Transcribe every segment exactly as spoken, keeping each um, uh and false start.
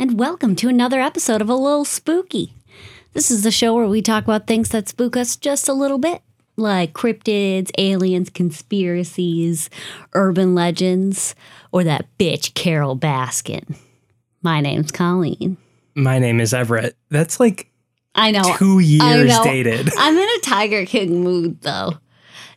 and welcome to another episode of A Little Spooky. This is the show where we talk about things that spook us just a little bit, like cryptids, aliens, conspiracies, urban legends, or that bitch Carol Baskin. My name's Colleen. My name is Everett. That's like I know two years I know. dated. I'm in a Tiger King mood, though.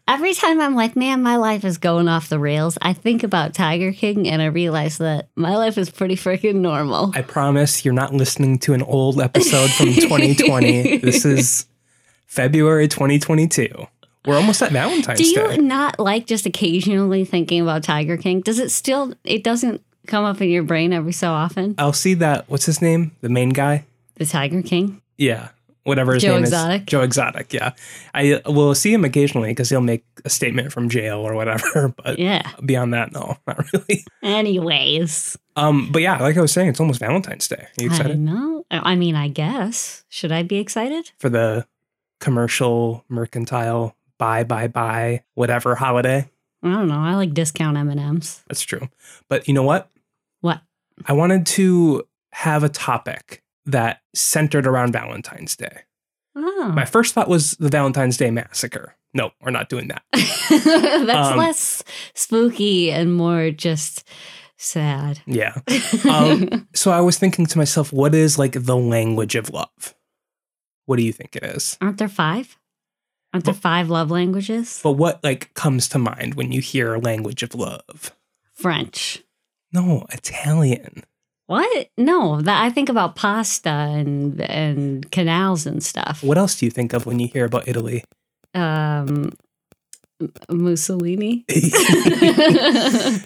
Every time I'm like, man, my life is going off the rails, I think about Tiger King and I realize that my life is pretty freaking normal. I promise you're not listening to an old episode from twenty twenty. This is February twenty twenty-two. We're almost at Valentine's Day. Do you Day. not like just occasionally thinking about Tiger King? Does it still, it doesn't come up in your brain every so often? I'll see that, what's his name? The main guy? The Tiger King? Yeah. Whatever his Joe name Exotic. is. Joe Exotic. Yeah. I will see him occasionally because he'll make a statement from jail or whatever. But yeah. Beyond that, no, not really. Anyways. Um, but yeah, like I was saying, it's almost Valentine's Day. Are you excited? I know. I mean, I guess. Should I be excited? For the commercial, mercantile, buy, buy, buy, whatever holiday? I don't know. I like discount M and M's. That's true. But you know what? What? I wanted to have a topic that centered around Valentine's Day. Oh. My first thought was the Valentine's Day massacre. No, we're not doing that. That's um, less spooky and more just sad. Yeah. Um, so I was thinking to myself, what is like the language of love? What do you think it is? Aren't there five? Aren't but, there five love languages? But what like comes to mind when you hear language of love? French. No, Italian. What? No, that I think about pasta and and canals and stuff. What else do you think of when you hear about Italy? Um, Mussolini?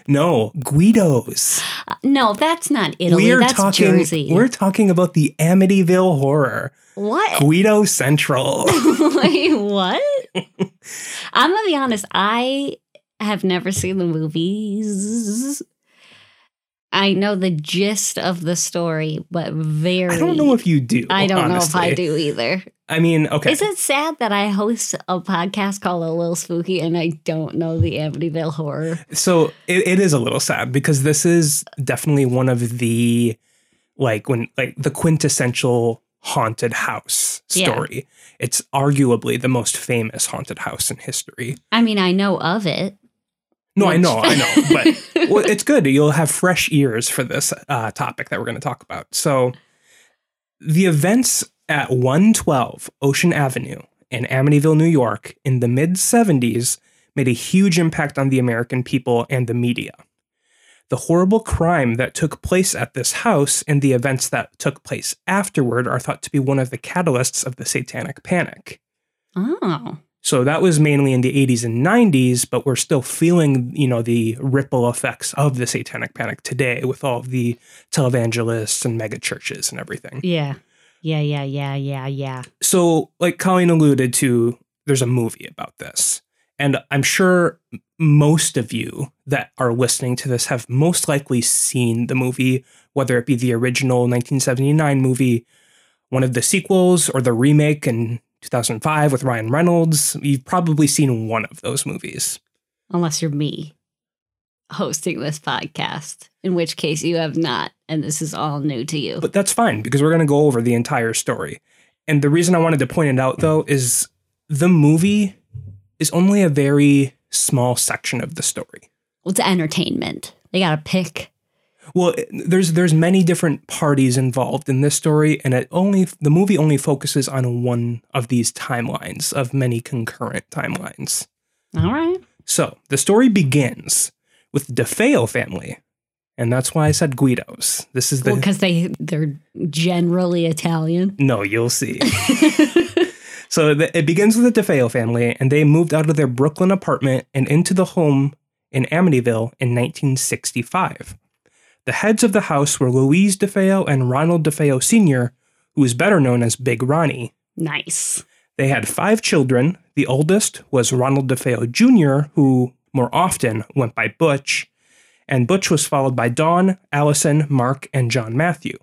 No, Guidos. Uh, no, that's not Italy. We're that's talking, Jersey. We're talking about the Amityville Horror. What? Guido Central. Wait, what? I'm going to be honest. I have never seen the movies. I know the gist of the story, but very... I don't know if you do, I don't honestly. know if I do either. I mean, okay. Is it sad that I host a podcast called A Little Spooky and I don't know the Amityville Horror? So it, it is a little sad because this is definitely one of the, like, when like the quintessential haunted house story. Yeah. It's arguably the most famous haunted house in history. I mean, I know of it. No, I know, I know, but well, it's good. You'll have fresh ears for this uh, topic that we're going to talk about. So the events at one twelve Ocean Avenue in Amityville, New York in the mid seventies made a huge impact on the American people and the media. The horrible crime that took place at this house and the events that took place afterward are thought to be one of the catalysts of the Satanic Panic. Oh. So that was mainly in the eighties and nineties, but we're still feeling, you know, the ripple effects of the Satanic Panic today with all of the televangelists and mega churches and everything. Yeah. Yeah, yeah, yeah, yeah, yeah. So like Colleen alluded to, there's a movie about this. And I'm sure most of you that are listening to this have most likely seen the movie, whether it be the original nineteen seventy-nine movie, one of the sequels, or the remake in two thousand five with Ryan Reynolds. You've probably seen one of those movies. Unless you're me hosting this podcast, in which case you have not, and this is all new to you. But that's fine, because we're going to go over the entire story. And the reason I wanted to point it out, though, is the movie is only a very small section of the story. Well, it's entertainment. They got to pick. Well, there's there's many different parties involved in this story, and it only the movie only focuses on one of these timelines of many concurrent timelines. All right. So the story begins with the DeFeo family, and that's why I said Guidos. This is the well, because they they're generally Italian. No, you'll see. So the, it begins with the DeFeo family, and they moved out of their Brooklyn apartment and into the home in Amityville in nineteen sixty-five. The heads of the house were Louise DeFeo and Ronald DeFeo Senior, who is better known as Big Ronnie. Nice. They had five children. The oldest was Ronald DeFeo Junior, who more often went by Butch, and Butch was followed by Dawn, Allison, Mark, and John Matthew.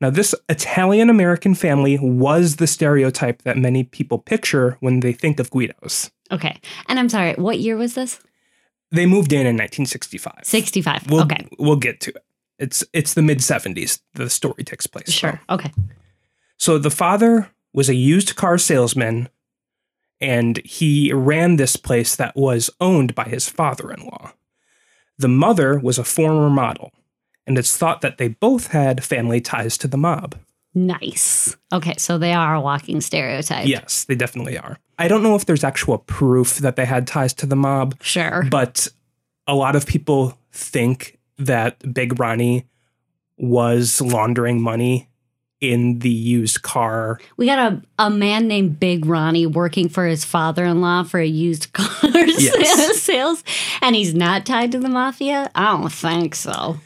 Now, this Italian-American family was the stereotype that many people picture when they think of Guidos. Okay. And I'm sorry, what year was this? They moved in in nineteen sixty-five. sixty-five, we'll, okay. We'll get to it. It's it's the mid seventies. The story takes place. Sure. So. Okay. So the father was a used car salesman, and he ran this place that was owned by his father-in-law. The mother was a former model, and it's thought that they both had family ties to the mob. Nice. Okay, so they are a walking stereotype. Yes, they definitely are. I don't know if there's actual proof that they had ties to the mob. Sure. But a lot of people think that Big Ronnie was laundering money in the used car. We got a, a man named Big Ronnie working for his father-in-law for a used car yes. sales, and he's not tied to the mafia? I don't think so.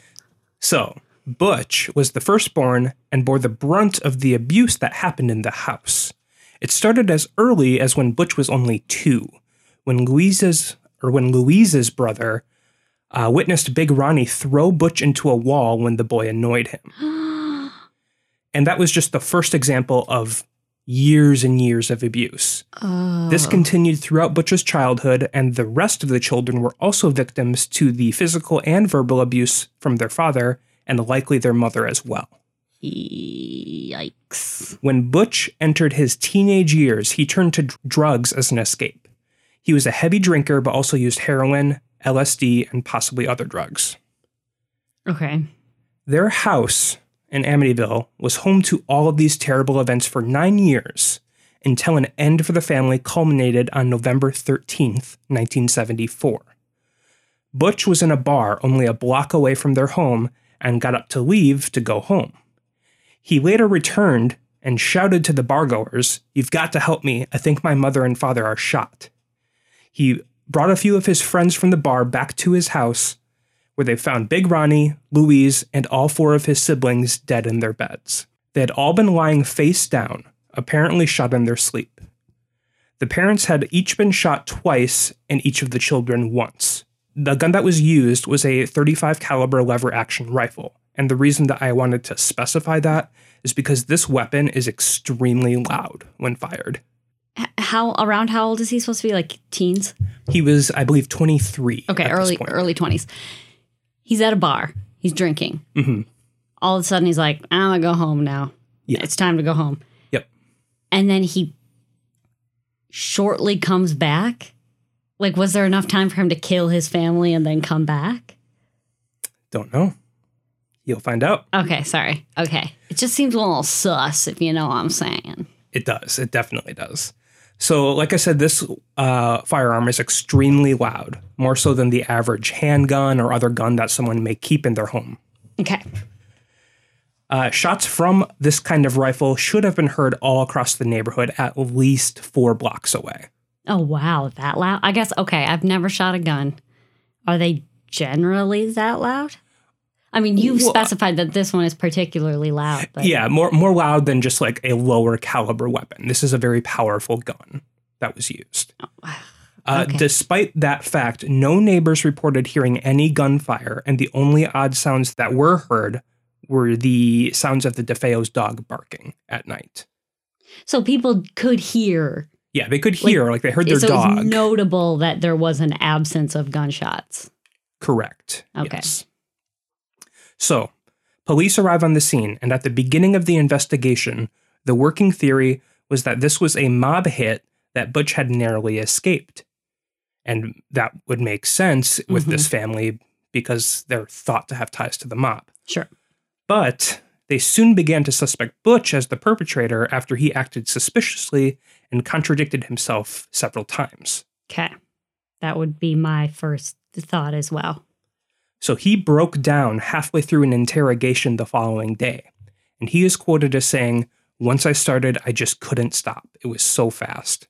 So, Butch was the firstborn and bore the brunt of the abuse that happened in the house. It started as early as when Butch was only two, when Louise's or when Louise's brother uh, witnessed Big Ronnie throw Butch into a wall when the boy annoyed him. And that was just the first example of years and years of abuse. Oh. This continued throughout Butch's childhood, and the rest of the children were also victims to the physical and verbal abuse from their father, and likely their mother as well. Yikes. When Butch entered his teenage years, he turned to drugs as an escape. He was a heavy drinker, but also used heroin, L S D, and possibly other drugs. Okay. Their house in Amityville was home to all of these terrible events for nine years, until an end for the family culminated on November thirteenth, nineteen seventy-four. Butch was in a bar only a block away from their home, and got up to leave to go home. He later returned and shouted to the bargoers, "You've got to help me. I think my mother and father are shot." He brought a few of his friends from the bar back to his house, where they found Big Ronnie, Louise, and all four of his siblings dead in their beds. They had all been lying face down, apparently shot in their sleep. The parents had each been shot twice, and each of the children once. The gun that was used was a thirty-five caliber lever-action rifle, and the reason that I wanted to specify that is because this weapon is extremely loud when fired. How around how old is he supposed to be? Like teens? He was, I believe, twenty-three. Okay, early early twenties. He's at a bar. He's drinking. Mm-hmm. All of a sudden, he's like, "I'm gonna go home now. Yeah. It's time to go home." Yep. And then he shortly comes back. Like, was there enough time for him to kill his family and then come back? Don't know. You'll find out. Okay, sorry. Okay. It just seems a little sus, if you know what I'm saying. It does. It definitely does. So, like I said, this uh, firearm is extremely loud, more so than the average handgun or other gun that someone may keep in their home. Okay. Uh, shots from this kind of rifle should have been heard all across the neighborhood, at least four blocks away. Oh, wow, that loud? I guess, okay, I've never shot a gun. Are they generally that loud? I mean, you've well, specified that this one is particularly loud. But. Yeah, more more loud than just like a lower caliber weapon. This is a very powerful gun that was used. Oh, okay. uh, despite that fact, no neighbors reported hearing any gunfire, and the only odd sounds that were heard were the sounds of the DeFeo's dog barking at night. So people could hear... Yeah, they could hear, like, like they heard their so dog. So it's notable that there was an absence of gunshots. Correct. Okay. Yes. So, police arrive on the scene, and at the beginning of the investigation, the working theory was that this was a mob hit that Butch had narrowly escaped. And that would make sense with mm-hmm. this family, because they're thought to have ties to the mob. Sure. But... they soon began to suspect Butch as the perpetrator after he acted suspiciously and contradicted himself several times. Okay. That would be my first thought as well. So he broke down halfway through an interrogation the following day. And he is quoted as saying, "Once I started, I just couldn't stop. It was so fast."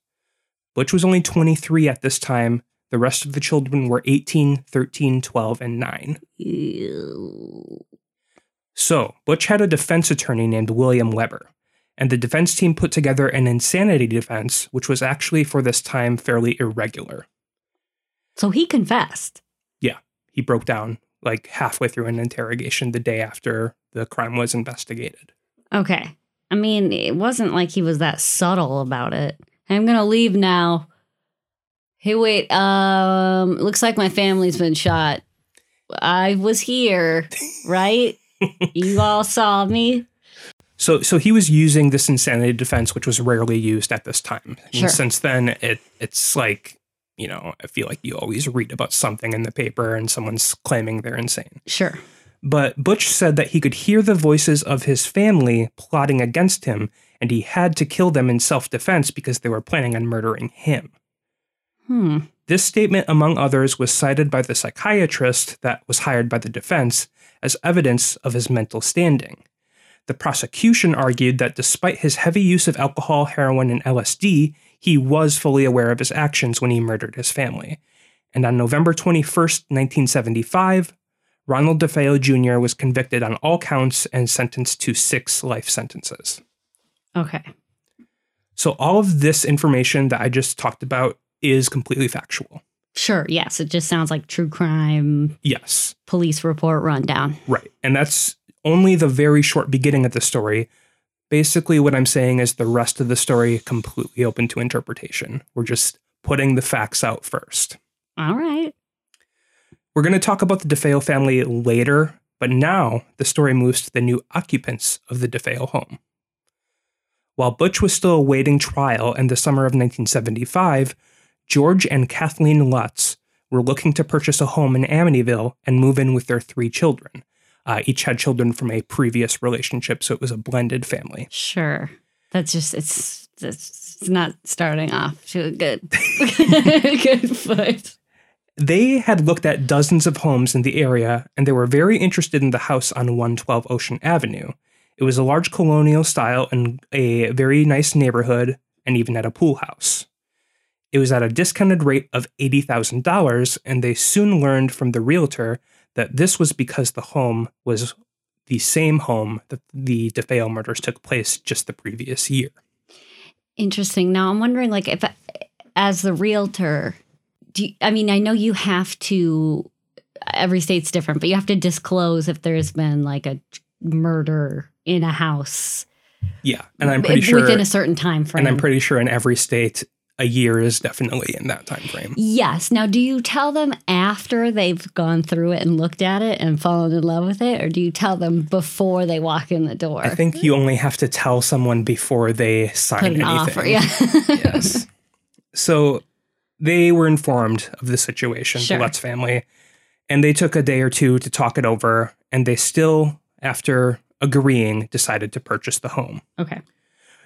Butch was only twenty-three at this time. The rest of the children were eighteen, thirteen, twelve, and nine. Ew. So, Butch had a defense attorney named William Weber, and the defense team put together an insanity defense, which was actually, for this time, fairly irregular. So he confessed? Yeah, he broke down, like, halfway through an interrogation the day after the crime was investigated. Okay. I mean, it wasn't like he was that subtle about it. "I'm gonna leave now. Hey, wait, um, looks like my family's been shot. I was here, right? You all saw me. So so he was using this insanity defense, which was rarely used at this time. And sure. Since then, it it's like, you know, I feel like you always read about something in the paper and someone's claiming they're insane. Sure. But Butch said that he could hear the voices of his family plotting against him, and he had to kill them in self-defense because they were planning on murdering him. Hmm. This statement, among others, was cited by the psychiatrist that was hired by the defense as evidence of his mental standing. The prosecution argued that despite his heavy use of alcohol, heroin, and L S D, he was fully aware of his actions when he murdered his family. And on November twenty-first, nineteen seventy-five, Ronald DeFeo Junior was convicted on all counts and sentenced to six life sentences. Okay. So all of this information that I just talked about is completely factual. Sure, yes. It just sounds like true crime. Yes. Police report rundown. Right. And that's only the very short beginning of the story. Basically, what I'm saying is the rest of the story completely open to interpretation. We're just putting the facts out first. All right. We're going to talk about the DeFeo family later, but now the story moves to the new occupants of the DeFeo home. While Butch was still awaiting trial in the summer of nineteen seventy-five, George and Kathleen Lutz were looking to purchase a home in Amityville and move in with their three children. Uh, each had children from a previous relationship, so it was a blended family. Sure. That's just, it's, it's not starting off to a good, good foot. They had looked at dozens of homes in the area, and they were very interested in the house on one twelve Ocean Avenue. It was a large colonial style and a very nice neighborhood, and even had a pool house. It was at a discounted rate of eighty thousand dollars, and they soon learned from the realtor that this was because the home was the same home that the DeFeo murders took place just the previous year. Interesting. Now, I'm wondering, like, if I, as the realtor, do you, I mean, I know you have to, every state's different, but you have to disclose if there's been, like, a murder in a house. Yeah, and I'm pretty sure... within a certain time frame. And I'm pretty sure in every state... a year is definitely in that time frame. Yes. Now, do you tell them after they've gone through it and looked at it and fallen in love with it, or do you tell them before they walk in the door? I think you only have to tell someone before they sign Put an anything. Offer, yeah. Yes. So they were informed of the situation, sure. The Lutz family, and they took a day or two to talk it over, and they still, after agreeing, decided to purchase the home. Okay.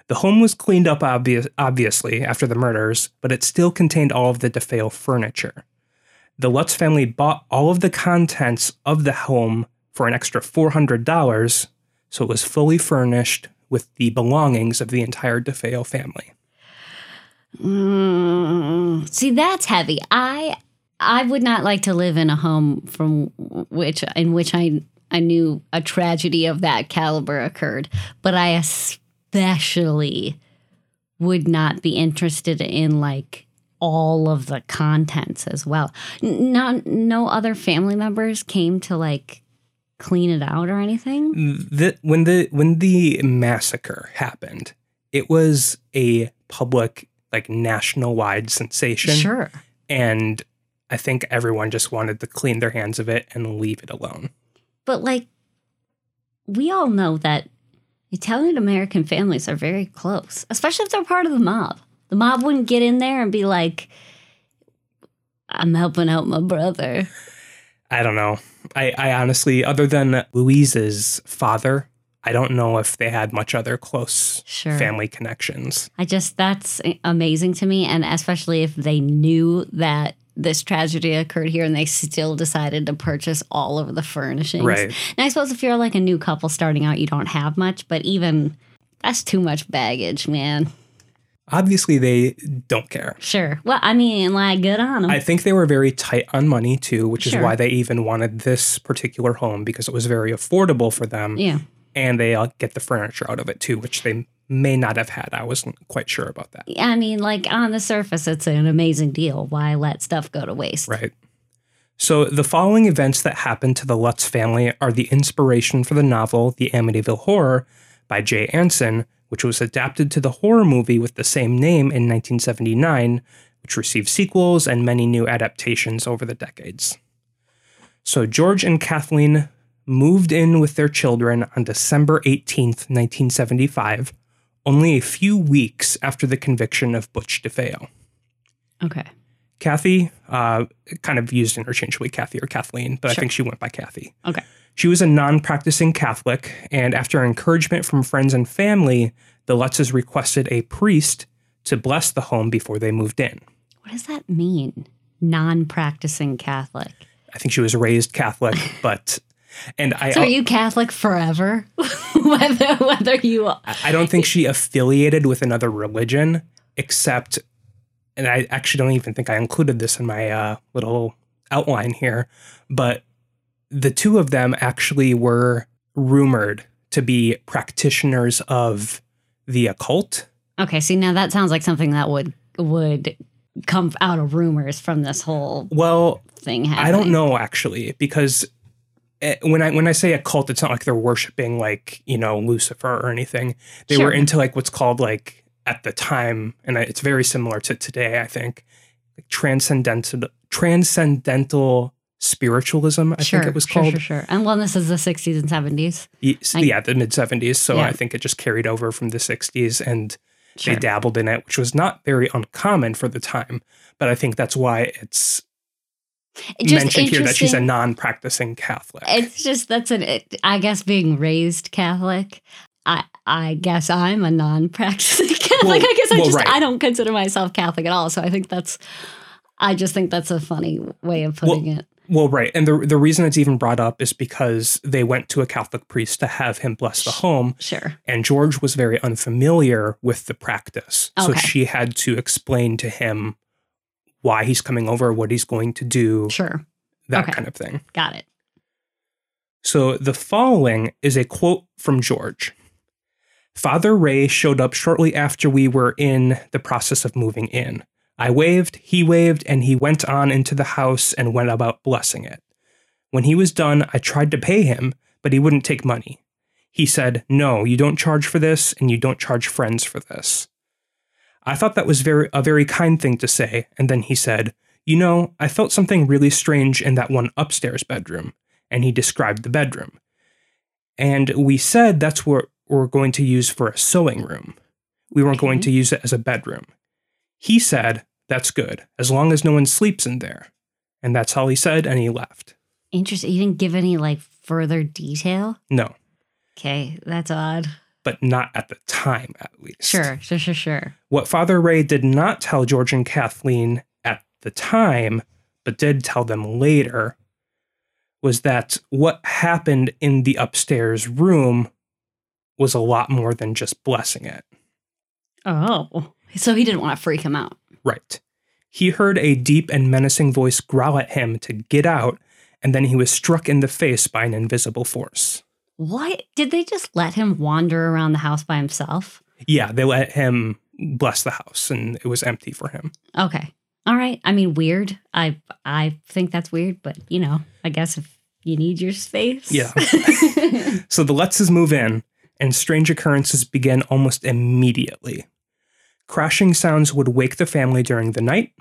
The home was cleaned up, obvious, obviously, after the murders, but it still contained all of the DeFeo furniture. The Lutz family bought all of the contents of the home for an extra four hundred dollars, so it was fully furnished with the belongings of the entire DeFeo family. Mm, see, that's heavy. I I would not like to live in a home from which in which I, I knew a tragedy of that caliber occurred, but I assume especially would not be interested in, like, all of the contents as well. Not, no other family members came to, like, clean it out or anything? The, when the when the massacre happened, it was a public, like, national-wide sensation. Sure. And I think everyone just wanted to clean their hands of it and leave it alone. But, like, we all know that Italian American families are very close, especially if they're part of the mob. The mob wouldn't get in there and be like, I'm helping out my brother. I don't know. I, I honestly, other than Louise's father, I don't know if they had much other close sure. family connections. I just, that's amazing to me. And especially if they knew that this tragedy occurred here and they still decided to purchase all of the furnishings. Right. And I suppose if you're like a new couple starting out, you don't have much, but even that's too much baggage, man. Obviously, they don't care. Sure. Well, I mean, like, good on them. I think they were very tight on money, too, which sure. is why they even wanted this particular home, because it was very affordable for them. Yeah. And they all get the furniture out of it, too, which they may not have had. I wasn't quite sure about that. I mean, like, on the surface, it's an amazing deal. Why let stuff go to waste? Right. So the following events that happened to the Lutz family are the inspiration for the novel The Amityville Horror by Jay Anson, which was adapted to the horror movie with the same name in nineteen seventy-nine, which received sequels and many new adaptations over the decades. So George and Kathleen moved in with their children on December eighteenth, nineteen seventy-five, only a few weeks after the conviction of Butch DeFeo. Okay. Kathy, uh, kind of used interchangeably Kathy or Kathleen, but sure. I think she went by Kathy. Okay. She was a non-practicing Catholic, and after encouragement from friends and family, the Lutzes requested a priest to bless the home before they moved in. What does that mean? Non-practicing Catholic. I think she was raised Catholic, but... And I, so are you Catholic forever? whether whether you... Are. I don't think she affiliated with another religion, except... And I actually don't even think I included this in my uh, little outline here, but the two of them actually were rumored to be practitioners of the occult. Okay, see, now that sounds like something that would would come out of rumors from this whole well thing happening. I don't know, actually, because when I when I say occult, it's not like they're worshiping, like, you know, Lucifer or anything. They sure. were into, like, what's called, like, at the time, and it's very similar to today, I think, transcendental transcendental spiritualism, I sure, think it was sure, called. Sure, sure, sure. And well, this is the sixties and seventies. Yeah, yeah the mid-seventies. So yeah. I think it just carried over from the sixties, and sure. they dabbled in it, which was not very uncommon for the time. But I think that's why it's just mentioned here that she's a non-practicing Catholic. It's just, that's an, it, I guess, being raised Catholic. I, I guess I'm a non-practicing Catholic. Well, I guess I well, just, right. I don't consider myself Catholic at all. So I think that's, I just think that's a funny way of putting well, it. Well, right. And the the reason it's even brought up is because they went to a Catholic priest to have him bless the home. Sure. And George was very unfamiliar with the practice. Okay. So she had to explain to him why he's coming over, what he's going to do. Sure. That okay. kind of thing. Got it. So the following is a quote from George. Father Ray showed up shortly after we were in the process of moving in. I waved, he waved, and he went on into the house and went about blessing it. When he was done, I tried to pay him, but he wouldn't take money. He said, no, you don't charge for this, and you don't charge friends for this. I thought that was very a very kind thing to say, and then he said, you know, I felt something really strange in that one upstairs bedroom, and he described the bedroom. And we said that's where... We're going to use for a sewing room. We weren't okay. going to use it as a bedroom. He said, that's good, as long as no one sleeps in there. And that's all he said, and he left. Interesting. You didn't give any, like, further detail? No. Okay, that's odd. But not at the time, at least. Sure, sure, sure, sure. What Father Ray did not tell George and Kathleen at the time, but did tell them later, was that what happened in the upstairs room was a lot more than just blessing it. Oh, so he didn't want to freak him out. Right. He heard a deep and menacing voice growl at him to get out, and then he was struck in the face by an invisible force. What? Did they just let him wander around the house by himself? Yeah, they let him bless the house, and it was empty for him. Okay. All right. I mean, weird. I I think that's weird, but, you know, I guess if you need your space. Yeah. So the Lutzes move in. And strange occurrences began almost immediately. Crashing sounds would wake the family during the night.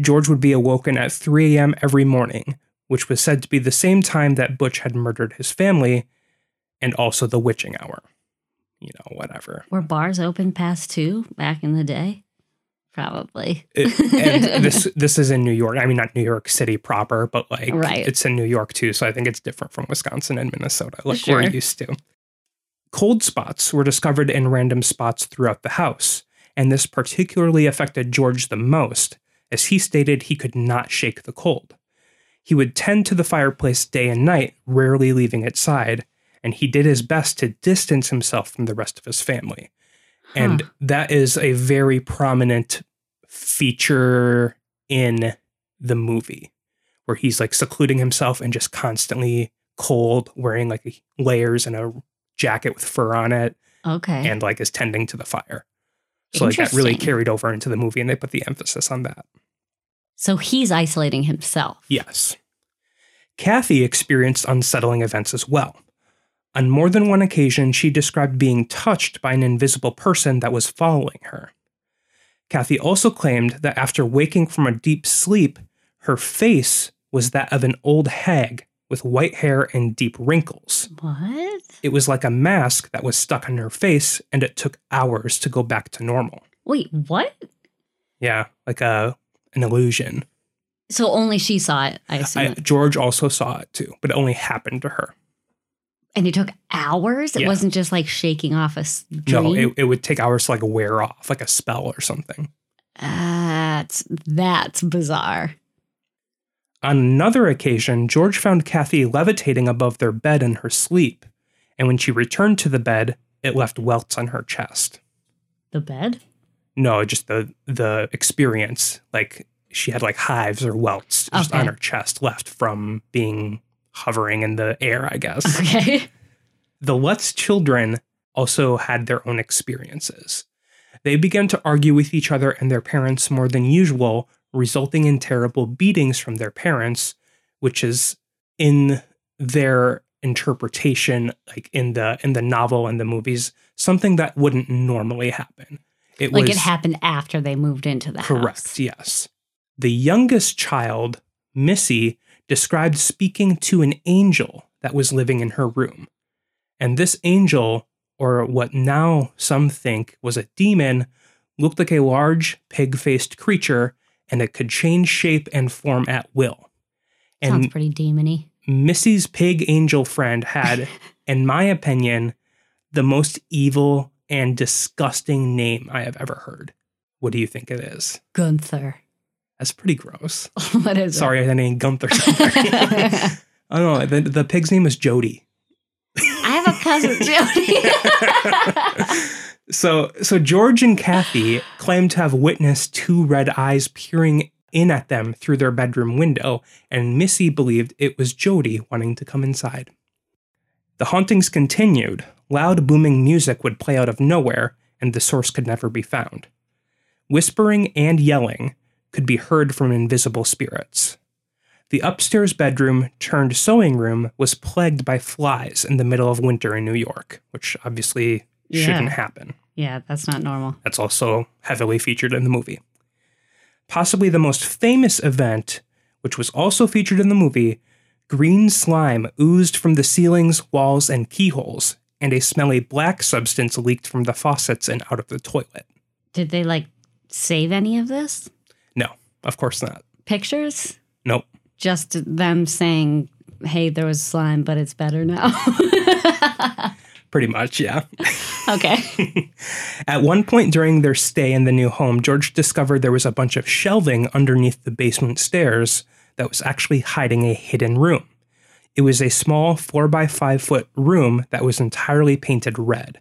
George would be awoken at three a.m. every morning, which was said to be the same time that Butch had murdered his family, and also the witching hour. You know, whatever. Were bars open past two back in the day? Probably. it, and this this is in New York. I mean, not New York City proper, but, like, right. It's in New York, too, so I think it's different from Wisconsin and Minnesota, like sure. we're used to. Cold spots were discovered in random spots throughout the house, and this particularly affected George the most, as he stated he could not shake the cold. He would tend to the fireplace day and night, rarely leaving its side, and he did his best to distance himself from the rest of his family. Huh. And that is a very prominent feature in the movie, where he's, like, secluding himself and just constantly cold, wearing, like, layers and a jacket with fur on it. Okay. And, like, is tending to the fire. So, like, that really carried over into the movie, and they put the emphasis on that. So he's isolating himself. Yes. Kathy experienced unsettling events as well. On more than one occasion, she described being touched by an invisible person that was following her. Kathy also claimed that after waking from a deep sleep, her face was that of an old hag with white hair and deep wrinkles. What? It was like a mask that was stuck on her face, and it took hours to go back to normal. Wait, what? Yeah, like a an illusion. So only she saw it, I assume. I, George also saw it too, but it only happened to her. And it took hours? It yeah. wasn't just like shaking off a dream? No, it, it would take hours to like wear off, like a spell or something. That's, that's bizarre. On another occasion, George found Kathy levitating above their bed in her sleep. And when she returned to the bed, it left welts on her chest. The bed? No, just the the experience. Like she had like hives or welts just okay. on her chest left from being hovering in the air, I guess. Okay. The Lutz children also had their own experiences. They began to argue with each other and their parents more than usual, resulting in terrible beatings from their parents, which is in their interpretation, like in the in the novel and the movies, something that wouldn't normally happen. It like was, it happened after they moved into the correct, house. Correct, yes. The youngest child, Missy, described speaking to an angel that was living in her room. And this angel, or what now some think was a demon, looked like a large, pig-faced creature, and it could change shape and form at will. And sounds pretty demon-y. Missy's pig angel friend had, in my opinion, the most evil and disgusting name I have ever heard. What do you think it is? Gunther. That's pretty gross. What is Sorry, it? Sorry, I named Gunther. I don't know. The, the pig's name is Jody. I have a cousin, Jody. so, so George and Kathy claimed to have witnessed two red eyes peering in at them through their bedroom window, and Missy believed it was Jody wanting to come inside. The hauntings continued. Loud, booming music would play out of nowhere, and the source could never be found. Whispering and yelling could be heard from invisible spirits. The upstairs bedroom turned sewing room was plagued by flies in the middle of winter in New York, which obviously yeah. shouldn't happen. Yeah, that's not normal. That's also heavily featured in the movie. Possibly the most famous event, which was also featured in the movie, green slime oozed from the ceilings, walls, and keyholes, and a smelly black substance leaked from the faucets and out of the toilet. Did they, like, save any of this? No, of course not. Pictures? Nope. Just them saying, hey, there was slime, but it's better now? Pretty much, yeah. Okay. At one point during their stay in the new home, George discovered there was a bunch of shelving underneath the basement stairs that was actually hiding a hidden room. It was a small four by five foot room that was entirely painted red.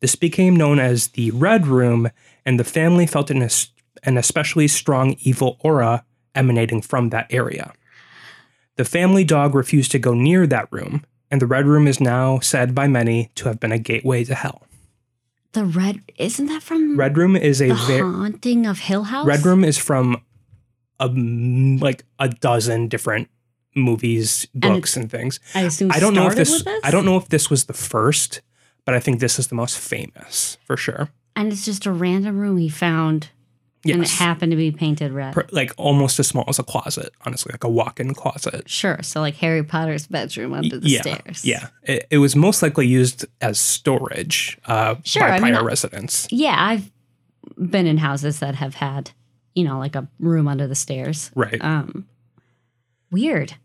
This became known as the Red Room, and the family felt an, es- an especially strong evil aura emanating from that area. The family dog refused to go near that room, and the Red Room is now said by many to have been a gateway to hell. The Red... Isn't that from... Red Room is a... The va- Haunting of Hill House? Red Room is from a, like a dozen different movies, books, and, and things. I assume I don't know if this, this? I don't know if this was the first, but I think this is the most famous, for sure. And it's just a random room he found, yes. and it happened to be painted red. Per, like, almost as small as a closet, honestly, like a walk-in closet. Sure, so like Harry Potter's bedroom under the yeah, stairs. Yeah, it, it was most likely used as storage uh, sure, by I prior mean, residents. Yeah, I've been in houses that have had, you know, like a room under the stairs. Right. Um, weird.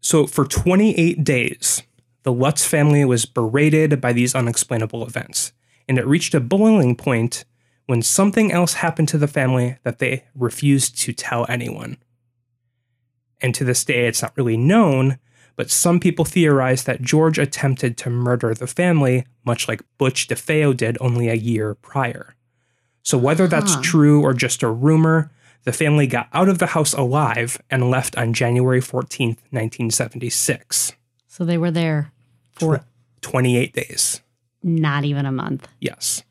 So for twenty-eight days, the Lutz family was berated by these unexplainable events, and it reached a boiling point when something else happened to the family that they refused to tell anyone. And to this day, it's not really known, but some people theorize that George attempted to murder the family, much like Butch DeFeo did only a year prior. So whether that's huh. true or just a rumor, the family got out of the house alive and left on January fourteenth, nineteen seventy-six. So they were there for... twenty-eight days. Not even a month. Yes.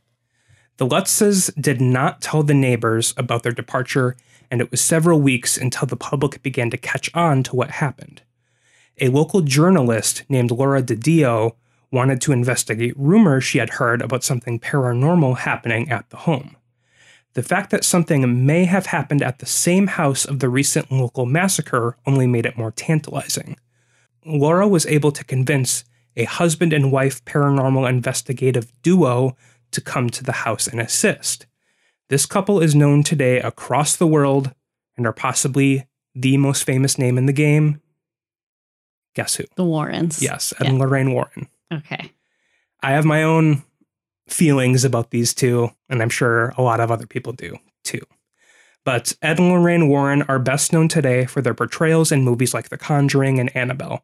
The Lutzes did not tell the neighbors about their departure, and it was several weeks until the public began to catch on to what happened. A local journalist named Laura DiDio wanted to investigate rumors she had heard about something paranormal happening at the home. The fact that something may have happened at the same house of the recent local massacre only made it more tantalizing. Laura was able to convince a husband and wife paranormal investigative duo to come to the house and assist. This couple is known today across the world and are possibly the most famous name in the game. Guess who? The Warrens. Yes, and yeah. Lorraine Warren. Okay. I have my own feelings about these two, and I'm sure a lot of other people do, too. But Ed and Lorraine Warren are best known today for their portrayals in movies like The Conjuring and Annabelle.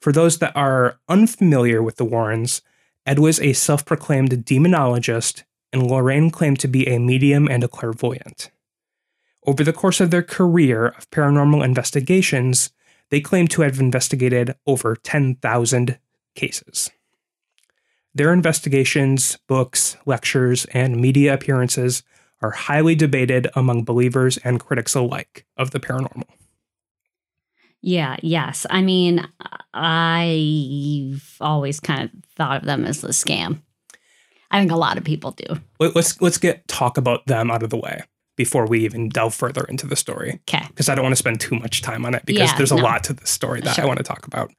For those that are unfamiliar with the Warrens, Ed was a self-proclaimed demonologist, and Lorraine claimed to be a medium and a clairvoyant. Over the course of their career of paranormal investigations, they claim to have investigated over ten thousand cases. Their investigations, books, lectures, and media appearances are highly debated among believers and critics alike of the paranormal. Yeah, yes. I mean, I've always kind of thought of them as a scam. I think a lot of people do. Let's let's get talk about them out of the way before we even delve further into the story. Okay. Because I don't want to spend too much time on it because yeah, there's a no. lot to this story that sure. I want to talk about.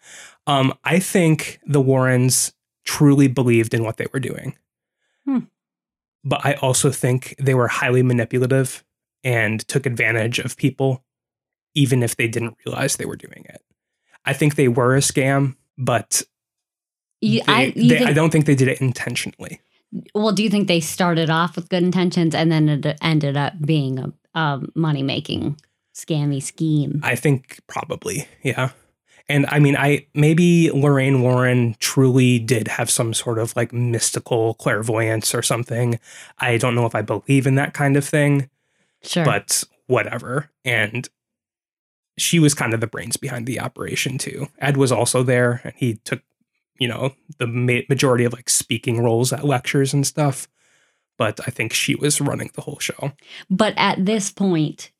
Um, I think the Warrens truly believed in what they were doing. Hmm. But I also think they were highly manipulative and took advantage of people, even if they didn't realize they were doing it. I think they were a scam, but you, they, I, you they, think, I don't think they did it intentionally. Well, do you think they started off with good intentions and then it ended up being a, a money-making, scammy scheme? I think probably, yeah. And I mean, I maybe Lorraine Warren truly did have some sort of like mystical clairvoyance or something. I don't know if I believe in that kind of thing. Sure. But whatever. And she was kind of the brains behind the operation, too. Ed was also there, and he took, you know, the ma- majority of like speaking roles at lectures and stuff. But I think she was running the whole show. But at this point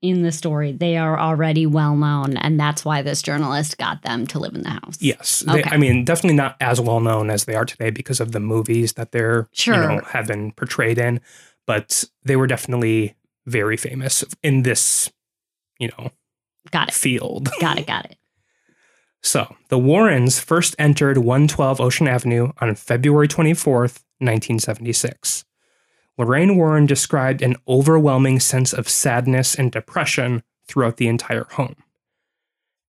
in the story, they are already well known, and that's why this journalist got them to live in the house. Yes. They, okay. I mean, definitely not as well known as they are today because of the movies that they're, sure. you know, have been portrayed in, but they were definitely very famous in this, you know, got it. field. Got it, got it. So, the Warrens first entered one twelve Ocean Avenue on February twenty-fourth, nineteen seventy-six. Lorraine Warren described an overwhelming sense of sadness and depression throughout the entire home.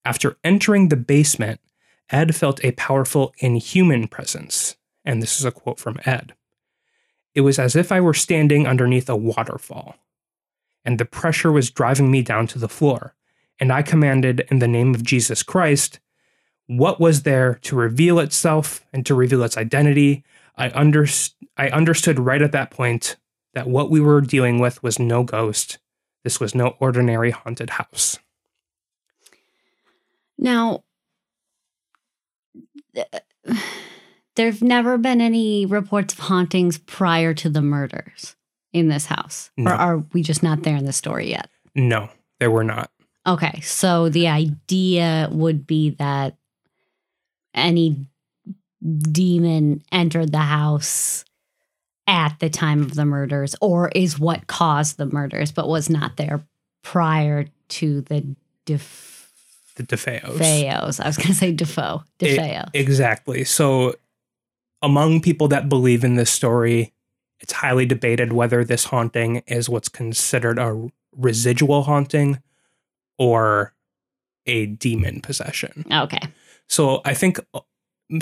After entering the basement, Ed felt a powerful inhuman presence, and this is a quote from Ed. "It was as if I were standing underneath a waterfall, and the pressure was driving me down to the floor, and I commanded in the name of Jesus Christ, what was there to reveal itself and to reveal its identity. I, under, I understood right at that point that what we were dealing with was no ghost. This was no ordinary haunted house." Now, th- there've never been any reports of hauntings prior to the murders in this house. No. Or are we just not there in the story yet? No, there were not. Okay, so the idea would be that any demon entered the house at the time of the murders, or is what caused the murders, but was not there prior to the def- the DeFeos. DeFeos. I was going to say Defoe. DeFeo. Exactly. So among people that believe in this story, it's highly debated whether this haunting is what's considered a residual haunting or a demon possession. Okay. So I think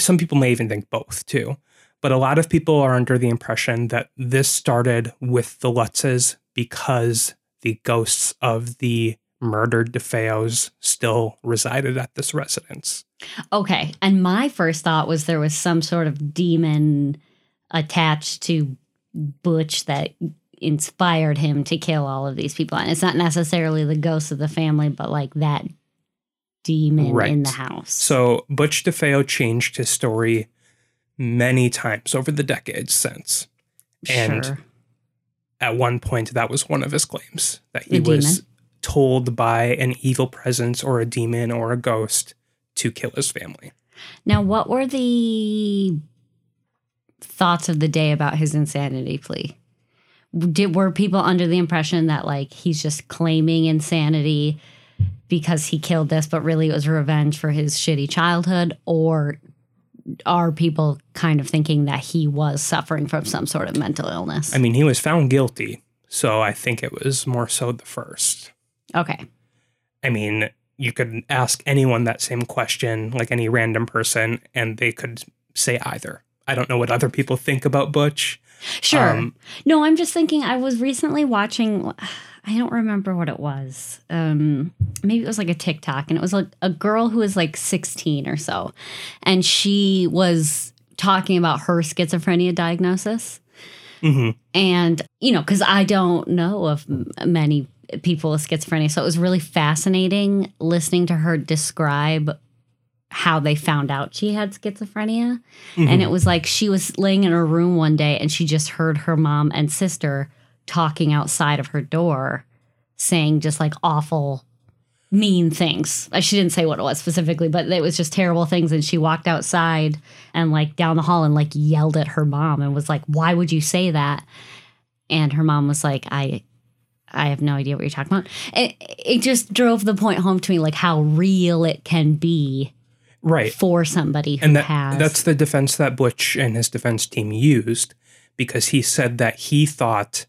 some people may even think both, too. But a lot of people are under the impression that this started with the Lutzes because the ghosts of the murdered DeFeos still resided at this residence. Okay. And my first thought was there was some sort of demon attached to Butch that inspired him to kill all of these people. And it's not necessarily the ghosts of the family, but like that demon right. in the house. So Butch DeFeo changed his story many times over the decades since. And sure. at one point, that was one of his claims, that he the was demon. told by an evil presence or a demon or a ghost to kill his family. Now, what were the thoughts of the day about his insanity plea? Did, were people under the impression that, like, he's just claiming insanity because he killed this, but really it was revenge for his shitty childhood? Or are people kind of thinking that he was suffering from some sort of mental illness? I mean, he was found guilty, so I think it was more so the first. Okay. I mean, you could ask anyone that same question, like any random person, and they could say either. I don't know what other people think about Butch. Sure. Um, no, I'm just thinking I was recently watching, I don't remember what it was. Um, maybe it was like a TikTok, and it was like a girl who was like sixteen or so. And she was talking about her schizophrenia diagnosis. Mm-hmm. And, you know, because I don't know of many people with schizophrenia. So it was really fascinating listening to her describe how they found out she had schizophrenia. Mm-hmm. And it was like she was laying in her room one day and she just heard her mom and sister talking outside of her door, saying just like awful, mean things. She didn't say what it was specifically, but it was just terrible things. And she walked outside and like down the hall and like yelled at her mom and was like, "Why would you say that?" And her mom was like, I I have no idea what you're talking about. It, it just drove the point home to me, like how real it can be. Right. For somebody who and that, has. That's the defense that Butch and his defense team used, because he said that he thought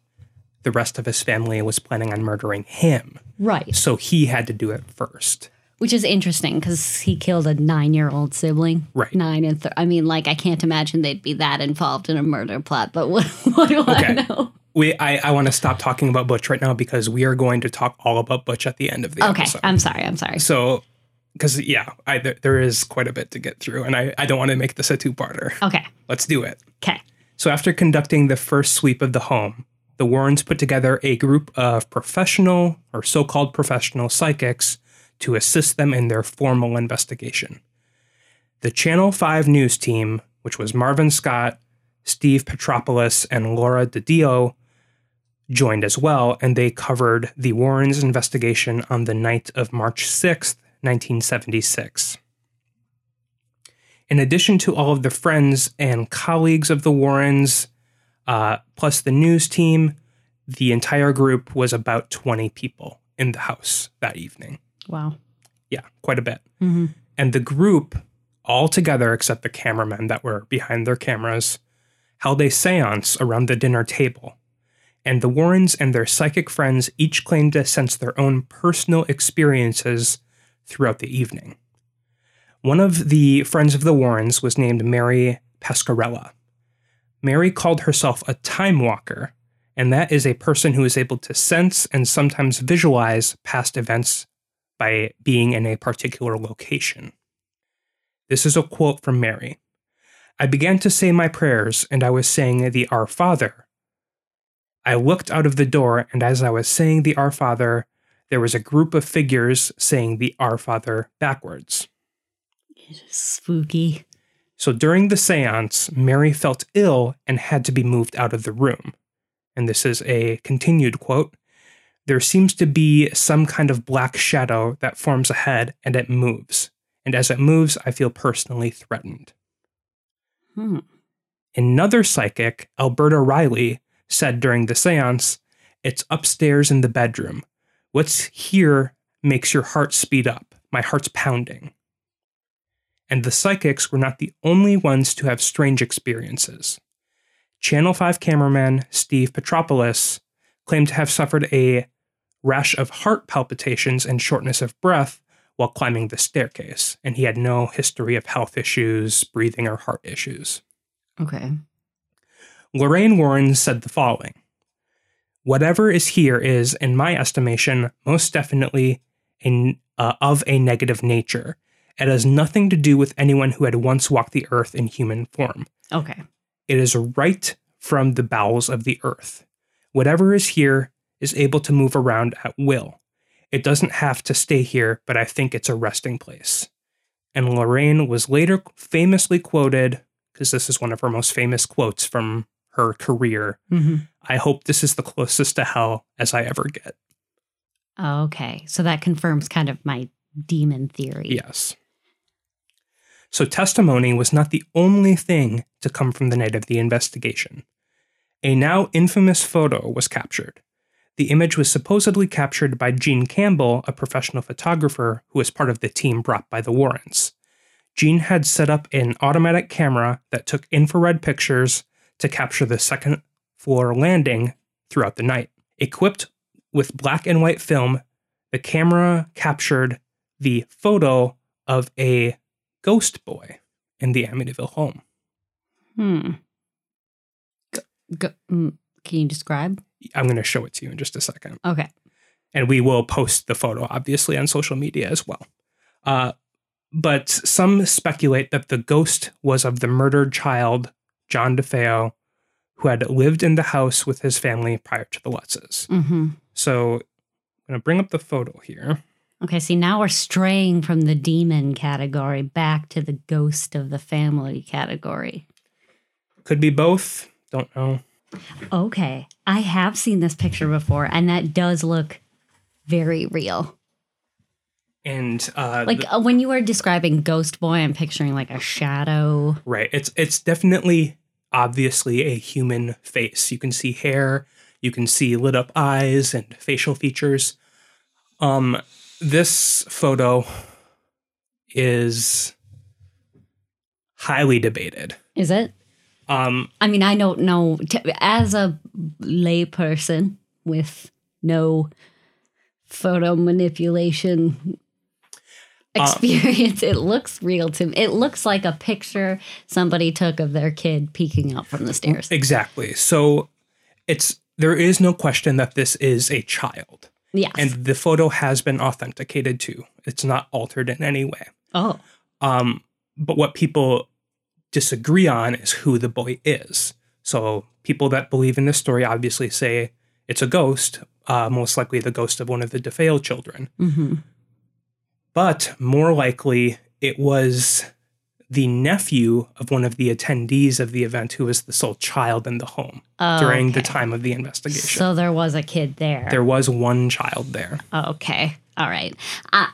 the rest of his family was planning on murdering him. Right. So he had to do it first. Which is interesting because he killed a nine-year-old sibling. Right. Nine and th- I mean, like, I can't imagine they'd be that involved in a murder plot, but what, what do okay. I know? We, I, I want to stop talking about Butch right now because we are going to talk all about Butch at the end of the okay. episode. Okay, I'm sorry, I'm sorry. So... Because, yeah, I, there, there is quite a bit to get through, and I, I don't want to make this a two-parter. Okay. Let's do it. Okay. So after conducting the first sweep of the home, the Warrens put together a group of professional or so-called professional psychics to assist them in their formal investigation. The Channel five news team, which was Marvin Scott, Steve Petropoulos, and Laura DiDio, joined as well, and they covered the Warrens' investigation on the night of March sixth, nineteen seventy-six. In addition to all of the friends and colleagues of the Warrens, uh, plus the news team, the entire group was about twenty people in the house that evening. Wow. Yeah, quite a bit. Mm-hmm. And the group, all together except the cameramen that were behind their cameras, held a seance around the dinner table. And the Warrens and their psychic friends each claimed to sense their own personal experiences throughout the evening. One of the friends of the Warrens was named Mary Pascarella. Mary called herself a time walker, and that is a person who is able to sense and sometimes visualize past events by being in a particular location. This is a quote from Mary. "I began to say my prayers, and I was saying the Our Father. I looked out of the door, and as I was saying the Our Father, there was a group of figures saying the Our Father backwards." Spooky. So during the seance, Mary felt ill and had to be moved out of the room. And this is a continued quote. "There seems to be some kind of black shadow that forms ahead, and it moves. And as it moves, I feel personally threatened." Hmm. Another psychic, Alberta Riley, said during the seance, "It's upstairs in the bedroom. What's here makes your heart speed up. My heart's pounding." And the psychics were not the only ones to have strange experiences. Channel five cameraman Steve Petropoulos claimed to have suffered a rash of heart palpitations and shortness of breath while climbing the staircase, and he had no history of health issues, breathing, or heart issues. Okay. Lorraine Warren said the following. "Whatever is here is, in my estimation, most definitely a, uh, of a negative nature. It has nothing to do with anyone who had once walked the earth in human form. Okay. It is right from the bowels of the earth. Whatever is here is able to move around at will. It doesn't have to stay here, but I think it's a resting place." And Lorraine was later famously quoted, because this is one of her most famous quotes from her career, mm-hmm. "I hope this is the closest to hell as I ever get." Okay, so that confirms kind of my demon theory. Yes. So testimony was not the only thing to come from the night of the investigation. A now infamous photo was captured. The image was supposedly captured by Gene Campbell, a professional photographer who was part of the team brought by the Warrens. Gene had set up an automatic camera that took infrared pictures to capture the second floor landing throughout the night. Equipped with black and white film, the camera captured the photo of a ghost boy in the Amityville home. Hmm. G- g- can you describe? I'm going to show it to you in just a second. Okay. And we will post the photo, obviously, on social media as well. Uh, but some speculate that the ghost was of the murdered child, John DeFeo, who had lived in the house with his family prior to the Lutzes. Mm-hmm. So I'm going to bring up the photo here. Okay, see, now we're straying from the demon category back to the ghost of the family category. Could be both. Don't know. Okay, I have seen this picture before, and that does look very real. And uh, like the, uh, when you were describing Ghost Boy, I'm picturing like a shadow. Right. It's it's definitely obviously a human face. You can see hair, you can see lit up eyes and facial features. Um, this photo is highly debated. Is it? Um, I mean, I don't know. As a lay person with no photo manipulation experience, um, it looks real to me. It looks like a picture somebody took of their kid peeking out from the stairs. Exactly. So it's there is no question that this is a child. Yes. And the photo has been authenticated too. It's not altered in any way. Oh. Um, but what people disagree on is who the boy is. So people that believe in this story obviously say it's a ghost, uh, most likely the ghost of one of the DeFeo children. Mm-hmm. But more likely it was the nephew of one of the attendees of the event who was the sole child in the home oh, during okay. the time of the investigation. So there was a kid there. There was one child there. Okay. All right. Uh-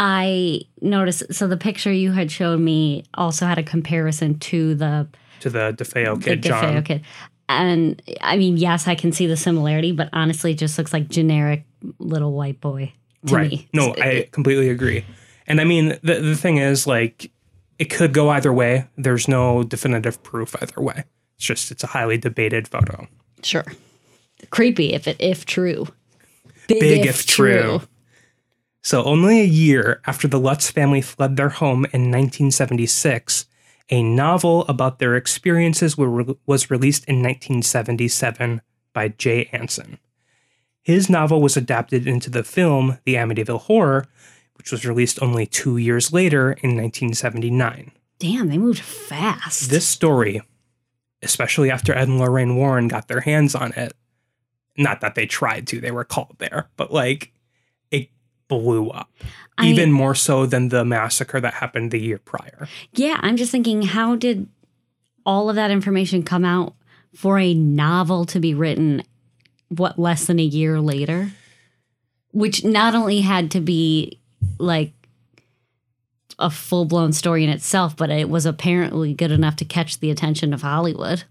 I noticed, so the picture you had shown me also had a comparison to the... To the DeFeo kid, the DeFeo John. Kid. And, I mean, yes, I can see the similarity, but honestly, it just looks like generic little white boy to right. me. No, I completely agree. And, I mean, the, the thing is, like, it could go either way. There's no definitive proof either way. It's just, it's a highly debated photo. Sure. Creepy if it if true. Big, Big if, if true. true. So only a year after the Lutz family fled their home in nineteen seventy-six, a novel about their experiences were re- was released in nineteen seventy-seven by Jay Anson. His novel was adapted into the film The Amityville Horror, which was released only two years later in nineteen seventy-nine. Damn, they moved fast. This story, especially after Ed and Lorraine Warren got their hands on it, not that they tried to, they were called there, but like... blew up, I, even more so than the massacre that happened the year prior. Yeah, I'm just thinking, how did all of that information come out for a novel to be written, what, less than a year later? Which not only had to be, like, a full-blown story in itself, but it was apparently good enough to catch the attention of Hollywood.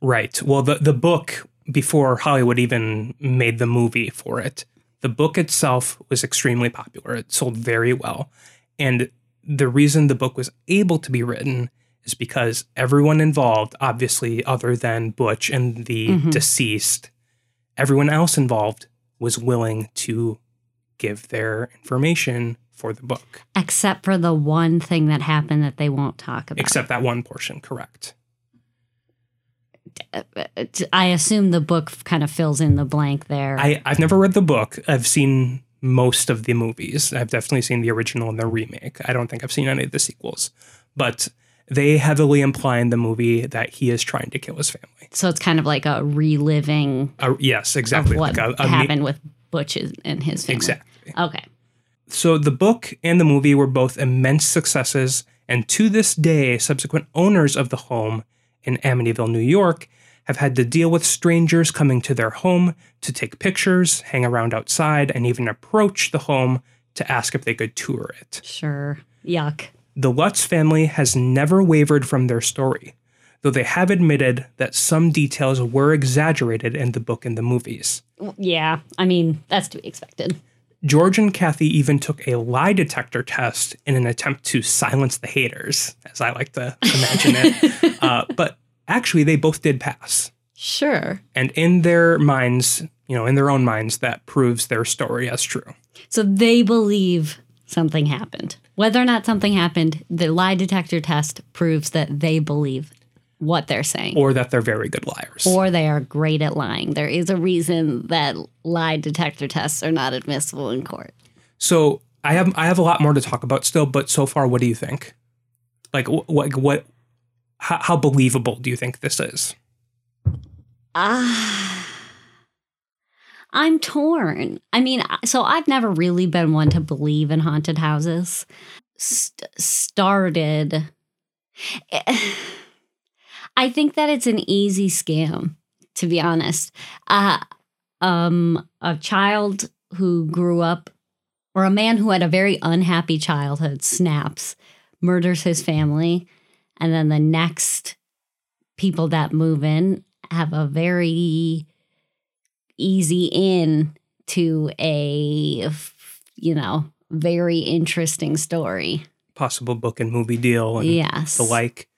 Right. Well, the, the book, before Hollywood even made the movie for it, the book itself was extremely popular. It sold very well. And the reason the book was able to be written is because everyone involved, obviously other than Butch and the mm-hmm. deceased, everyone else involved was willing to give their information for the book. Except for the one thing that happened that they won't talk about. Except that one portion, correct. I assume the book kind of fills in the blank there. I, I've never read the book. I've seen most of the movies. I've definitely seen the original and the remake. I don't think I've seen any of the sequels. But they heavily imply in the movie that he is trying to kill his family. So it's kind of like a reliving. Uh, yes, exactly. Of what like a, a happened me- with Butch and his family. Exactly. Okay. So the book and the movie were both immense successes. And to this day, subsequent owners of the home in Amityville, New York, have had to deal with strangers coming to their home to take pictures, hang around outside, and even approach the home to ask if they could tour it. Sure. Yuck. The Lutz family has never wavered from their story. though they have admitted that some details were exaggerated in the book and the movies. Yeah, I mean, that's to be expected. George and Kathy even took a lie detector test in an attempt to silence the haters, as I like to imagine it. Uh, but actually, they both did pass. Sure. And in their minds, you know, in their own minds, that proves their story as true. So they believe something happened. Whether or not something happened, the lie detector test proves that they believe what they're saying. Or that they're very good liars. Or they are great at lying. There is a reason that lie detector tests are not admissible in court. So I have I have a lot more to talk about still, but so far, what do you think? Like, what, what how, how believable do you think this is? Ah, I'm torn. I mean, so I've never really been one to believe in haunted houses. St- started. I think that it's an easy scam, to be honest. Uh, um, a child who grew up, or a man who had a very unhappy childhood, snaps, murders his family, and then the next people that move in have a very easy in to a, you know, very interesting story. Possible book and movie deal and yes. the like.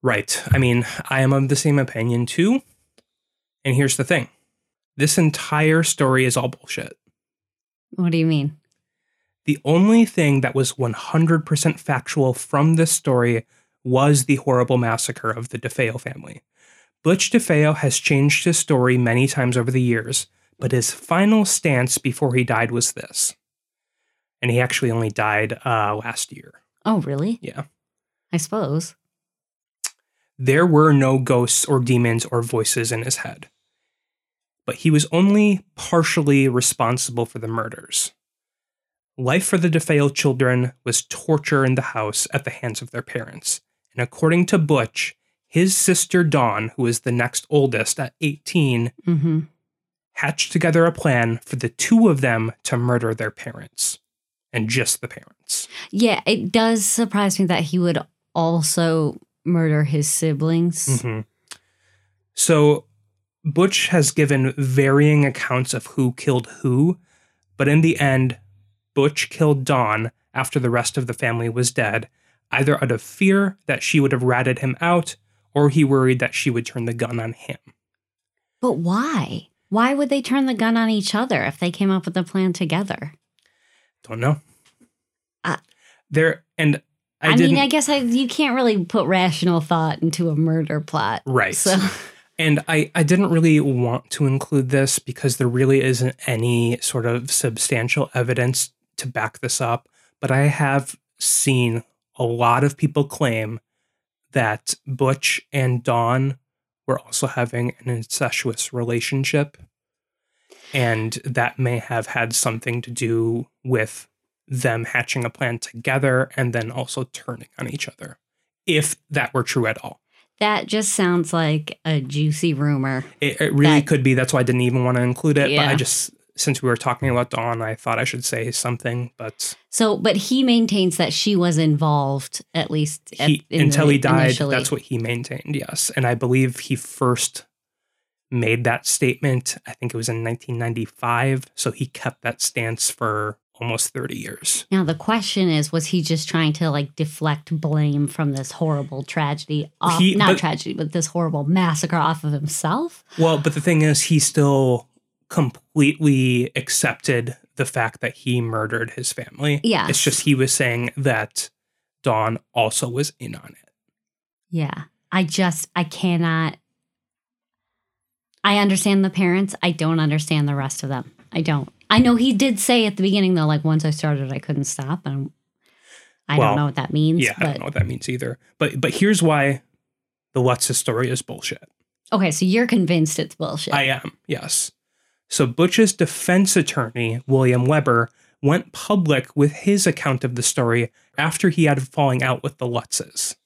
Right. I mean, I am of the same opinion, too. And here's the thing. This entire story is all bullshit. What do you mean? The only thing that was one hundred percent factual from this story was the horrible massacre of the DeFeo family. Butch DeFeo has changed his story many times over the years, but his final stance before he died was this. And he actually only died uh, last year. Oh, really? Yeah. I suppose. There were no ghosts or demons or voices in his head. But he was only partially responsible for the murders. Life for the DeFeo children was torture in the house at the hands of their parents. And according to Butch, his sister Dawn, who is the next oldest at eighteen, mm-hmm. hatched together a plan for the two of them to murder their parents. And just the parents. Yeah, it does surprise me that he would also murder his siblings. Mm-hmm. So Butch has given varying accounts of who killed who, but in the end, Butch killed Dawn after the rest of the family was dead, either out of fear that she would have ratted him out, or he worried that she would turn the gun on him. But why? Why would they turn the gun on each other if they came up with a plan together? Don't know. Uh, there and. I, I mean, I guess I, you can't really put rational thought into a murder plot. Right. So. And I, I didn't really want to include this because there really isn't any sort of substantial evidence to back this up. But I have seen a lot of people claim that Butch and Dawn were also having an incestuous relationship. And that may have had something to do with them hatching a plan together and then also turning on each other, if that were true at all. That just sounds like a juicy rumor. It, it really that, could be. That's why I didn't even want to include it. Yeah. But I just, since we were talking about Dawn, I thought I should say something. But so, but he maintains that she was involved, at least at, he, in until the, he died. Initially. That's what he maintained. Yes, and I believe he first made that statement. I think it was in nineteen ninety-five. So he kept that stance for almost thirty years. Now, the question is, was he just trying to, like, deflect blame from this horrible tragedy? Off, he, not but, tragedy, but this horrible massacre off of himself? Well, but the thing is, he still completely accepted the fact that he murdered his family. Yeah. It's just he was saying that Dawn also was in on it. Yeah. I just, I cannot. I understand the parents. I don't understand the rest of them. I don't. I know he did say at the beginning, though, like, once I started, I couldn't stop. And I well, don't know what that means. Yeah, but I don't know what that means either. But but here's why the Lutz's story is bullshit. Okay, so you're convinced it's bullshit. I am, yes. So Butch's defense attorney, William Weber, went public with his account of the story after he had a falling out with the Lutzes.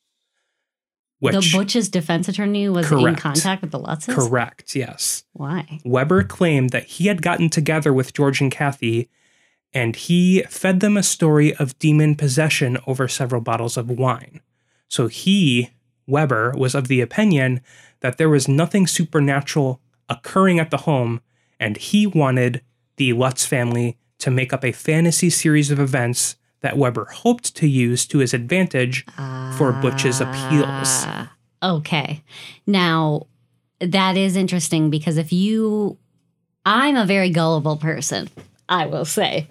Which, the Butch's defense attorney was correct. In contact with the Lutzes? Correct, yes. Why? Weber claimed that he had gotten together with George and Kathy, and he fed them a story of demon possession over several bottles of wine. So he Weber, was of the opinion that there was nothing supernatural occurring at the home, and he wanted the Lutz family to make up a fantasy series of events that Weber hoped to use to his advantage uh, for Butch's appeals. Okay. Now, that is interesting because if you... I'm a very gullible person, I will say.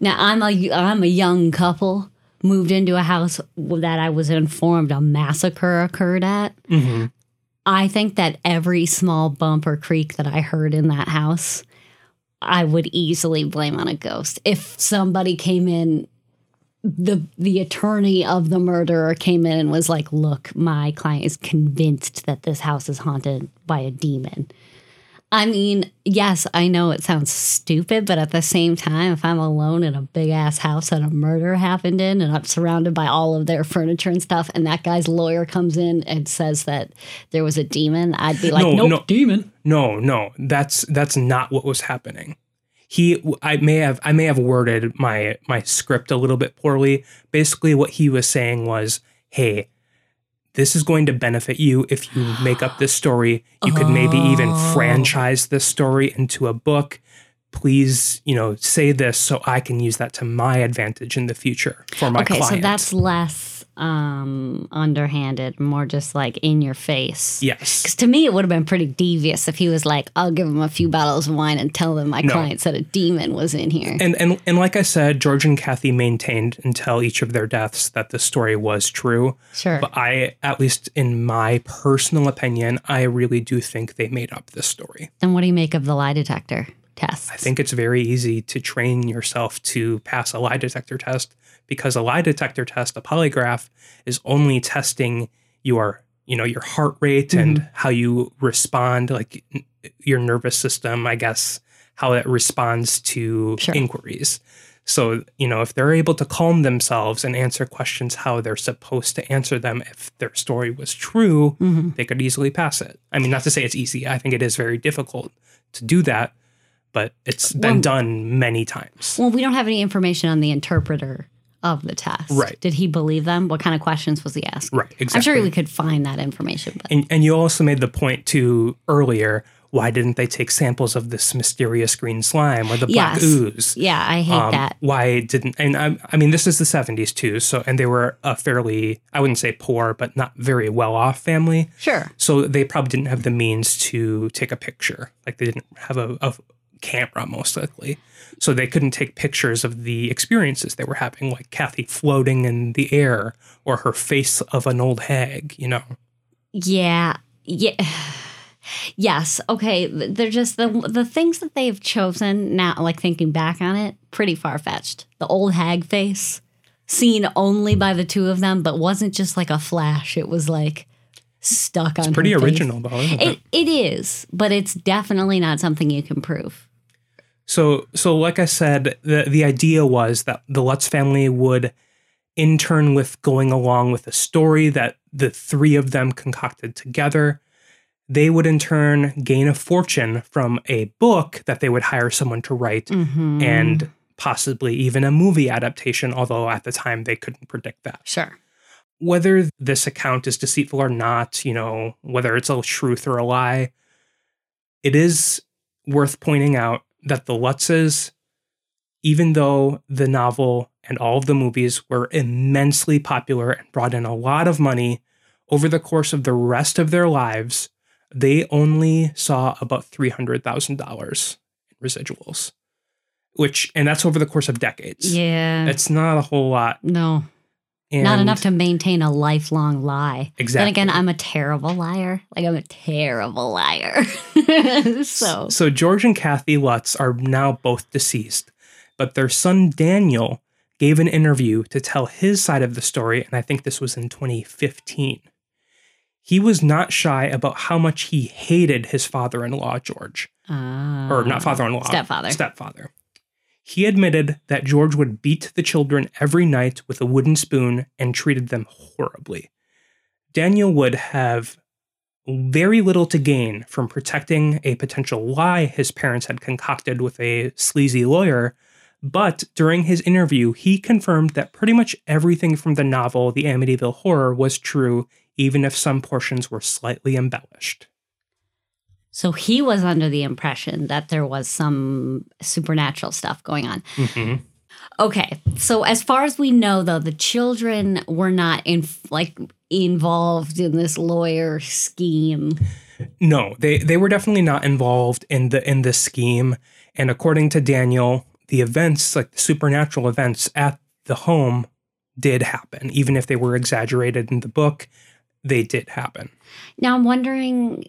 Now, I'm a, I'm a young couple, moved into a house that I was informed a massacre occurred at. Mm-hmm. I think that every small bump or creak that I heard in that house, I would easily blame on a ghost. If somebody came in, the the attorney of the murderer came in and was like, look, my client is convinced that this house is haunted by a demon. I mean, yes, I know it sounds stupid, but at the same time, if I'm alone in a big-ass house that a murder happened in and I'm surrounded by all of their furniture and stuff, and that guy's lawyer comes in and says that there was a demon, I'd be like, no, nope, no, demon. No, no, that's that's not what was happening. He, I may have I may have worded my, my script a little bit poorly. Basically, what he was saying was, hey, this is going to benefit you if you make up this story. You could maybe even franchise this story into a book. Please, you know, say this so I can use that to my advantage in the future for my okay, client. Okay, so that's less um, underhanded, more just like in your face. Yes. Because to me, it would have been pretty devious if he was like, I'll give him a few bottles of wine and tell them my no. client said a demon was in here. And, and and like I said, George and Kathy maintained until each of their deaths that the story was true. Sure. But I, at least in my personal opinion, I really do think they made up this story. And what do you make of the lie detector tests? I think it's very easy to train yourself to pass a lie detector test because a lie detector test, a polygraph, is only testing your, you know, your heart rate mm-hmm. and how you respond, like your nervous system, I guess, how it responds to sure. inquiries. So, you know, if they're able to calm themselves and answer questions how they're supposed to answer them, if their story was true, mm-hmm. they could easily pass it. I mean, not to say it's easy. I think it is very difficult to do that. But it's been well, done many times. Well, we don't have any information on the interpreter of the test. Right. Did he believe them? What kind of questions was he asked? Right, exactly. I'm sure we could find that information. But. And, and you also made the point, too, earlier, why didn't they take samples of this mysterious green slime or the black yes. ooze? Yeah, I hate um, that. Why didn't... And, I, I mean, this is the seventies, too, so and they were a fairly, I wouldn't say poor, but not very well-off family. Sure. So they probably didn't have the means to take a picture. Like, they didn't have a... a camera, most likely. So they couldn't take pictures of the experiences they were having, like Kathy floating in the air or her face of an old hag, you know? Yeah. Yeah. Yes. Okay. They're just the the things that they've chosen now, like thinking back on it, pretty far-fetched. The old hag face seen only by the two of them, but wasn't just like a flash. It was like stuck on it's pretty her original, face. Though, isn't it? It, it is, but it's definitely not something you can prove. So, so like I said, the, the idea was that the Lutz family would intern with going along with a story that the three of them concocted together. They would in turn gain a fortune from a book that they would hire someone to write mm-hmm. and possibly even a movie adaptation, although at the time they couldn't predict that. Sure. Whether this account is deceitful or not, you know, whether it's a truth or a lie, it is worth pointing out that the Lutzes, even though the novel and all of the movies were immensely popular and brought in a lot of money, over the course of the rest of their lives, they only saw about three hundred thousand dollars in residuals, which, and that's over the course of decades. Yeah. It's not a whole lot. No. And not enough to maintain a lifelong lie. Exactly. Then again, I'm a terrible liar. Like, I'm a terrible liar. so. so George and Kathy Lutz are now both deceased, but their son Daniel gave an interview to tell his side of the story, and I think this was in twenty fifteen. He was not shy about how much he hated his father-in-law, George. Uh, or not father-in-law. Stepfather. Stepfather. He admitted that George would beat the children every night with a wooden spoon and treated them horribly. Daniel would have very little to gain from protecting a potential lie his parents had concocted with a sleazy lawyer, but during his interview, he confirmed that pretty much everything from the novel The Amityville Horror was true, even if some portions were slightly embellished. So he was under the impression that there was some supernatural stuff going on. Mm-hmm. Okay, so as far as we know, though, the children were not in, like involved in this lawyer scheme. No, they they were definitely not involved in the in this scheme. And according to Daniel, the events, like the supernatural events at the home, did happen, even if they were exaggerated in the book. They did happen. Now I'm wondering,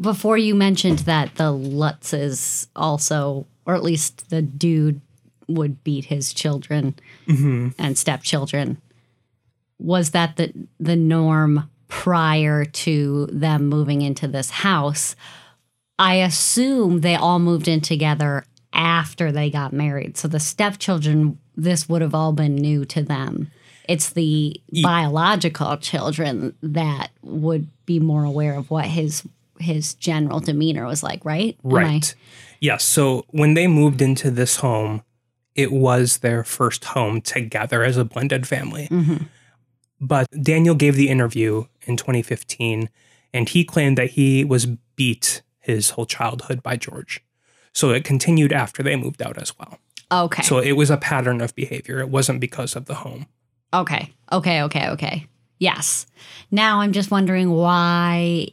before you mentioned that the Lutzes also, or at least the dude, would beat his children mm-hmm. and stepchildren. Was that the the norm prior to them moving into this house? I assume they all moved in together after they got married. So the stepchildren, this would have all been new to them. It's the yeah. biological children that would be more aware of what his his general demeanor was like, right? Right. Yes. Yeah, so when they moved into this home, it was their first home together as a blended family. Mm-hmm. But Daniel gave the interview in twenty fifteen, and he claimed that he was beat his whole childhood by George. So it continued after they moved out as well. Okay. So it was a pattern of behavior. It wasn't because of the home. Okay. Okay, okay, okay. Yes. Now I'm just wondering why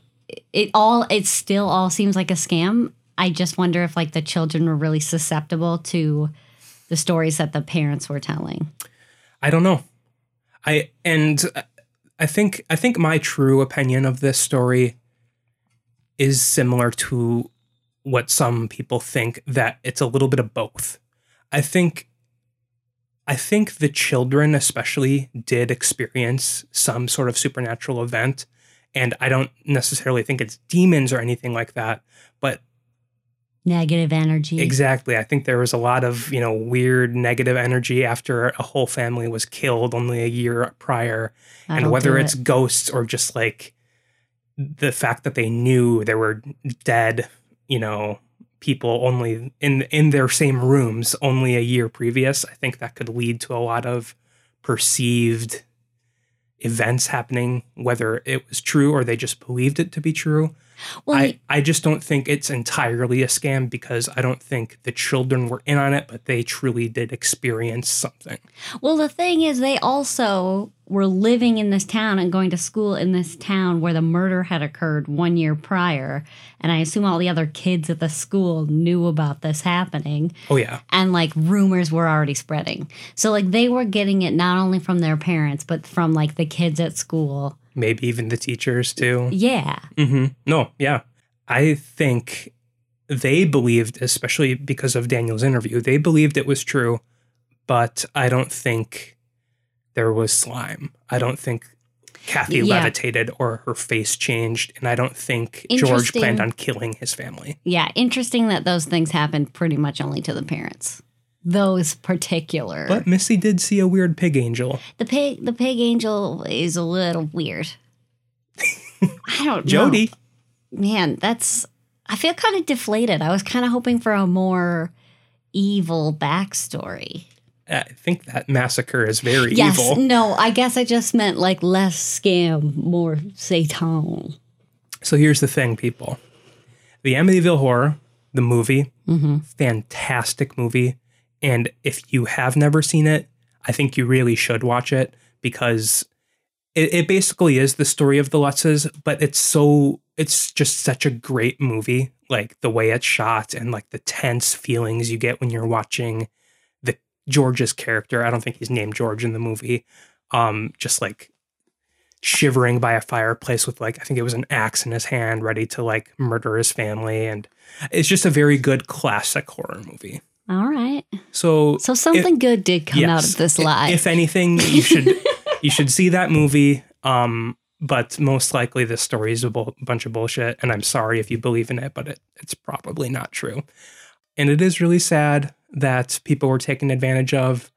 it all, it still all seems like a scam. I just wonder if like the children were really susceptible to the stories that the parents were telling. I don't know. I and I think I think my true opinion of this story is similar to what some people think, that it's a little bit of both. I think I think the children especially did experience some sort of supernatural event, and I don't necessarily think it's demons or anything like that, but negative energy. Exactly. I think there was a lot of, you know, weird negative energy after a whole family was killed only a year prior. I and whether it's it. ghosts or just like the fact that they knew there were dead, you know, people only in in their same rooms only a year previous, I think that could lead to a lot of perceived events happening, whether it was true or they just believed it to be true. Well, I, I just don't think it's entirely a scam, because I don't think the children were in on it, but they truly did experience something. Well, the thing is, they also were living in this town and going to school in this town where the murder had occurred one year prior. And I assume all the other kids at the school knew about this happening. Oh, yeah. And like rumors were already spreading. So like they were getting it not only from their parents, but from like the kids at school. Maybe even the teachers, too. Yeah. Mm-hmm. No, yeah. I think they believed, especially because of Daniel's interview, they believed it was true, but I don't think there was slime. I don't think Kathy yeah. levitated or her face changed, and I don't think George planned on killing his family. Yeah, interesting that those things happened pretty much only to the parents. Those particular. But Missy did see a weird pig angel. The pig the pig angel is a little weird. I don't Jody. know. Jody. Man, that's... I feel kind of deflated. I was kind of hoping for a more evil backstory. I think that massacre is very yes, evil. Yes, no, I guess I just meant like less scam, more Satan. So here's the thing, people. The Amityville Horror, the movie, mm-hmm. fantastic movie. And if you have never seen it, I think you really should watch it, because it, it basically is the story of the Lutzes, but it's so it's just such a great movie, like the way it's shot and like the tense feelings you get when you're watching the George's character. I don't think he's named George in the movie. Um, just like shivering by a fireplace with like I think it was an axe in his hand, ready to like murder his family. And it's just a very good classic horror movie. All right. So so something if, good did come yes, out of this lie. If anything, you should you should see that movie. Um, but most likely this story is a bu- bunch of bullshit. And I'm sorry if you believe in it, but it, it's probably not true. And it is really sad that people were taken advantage of,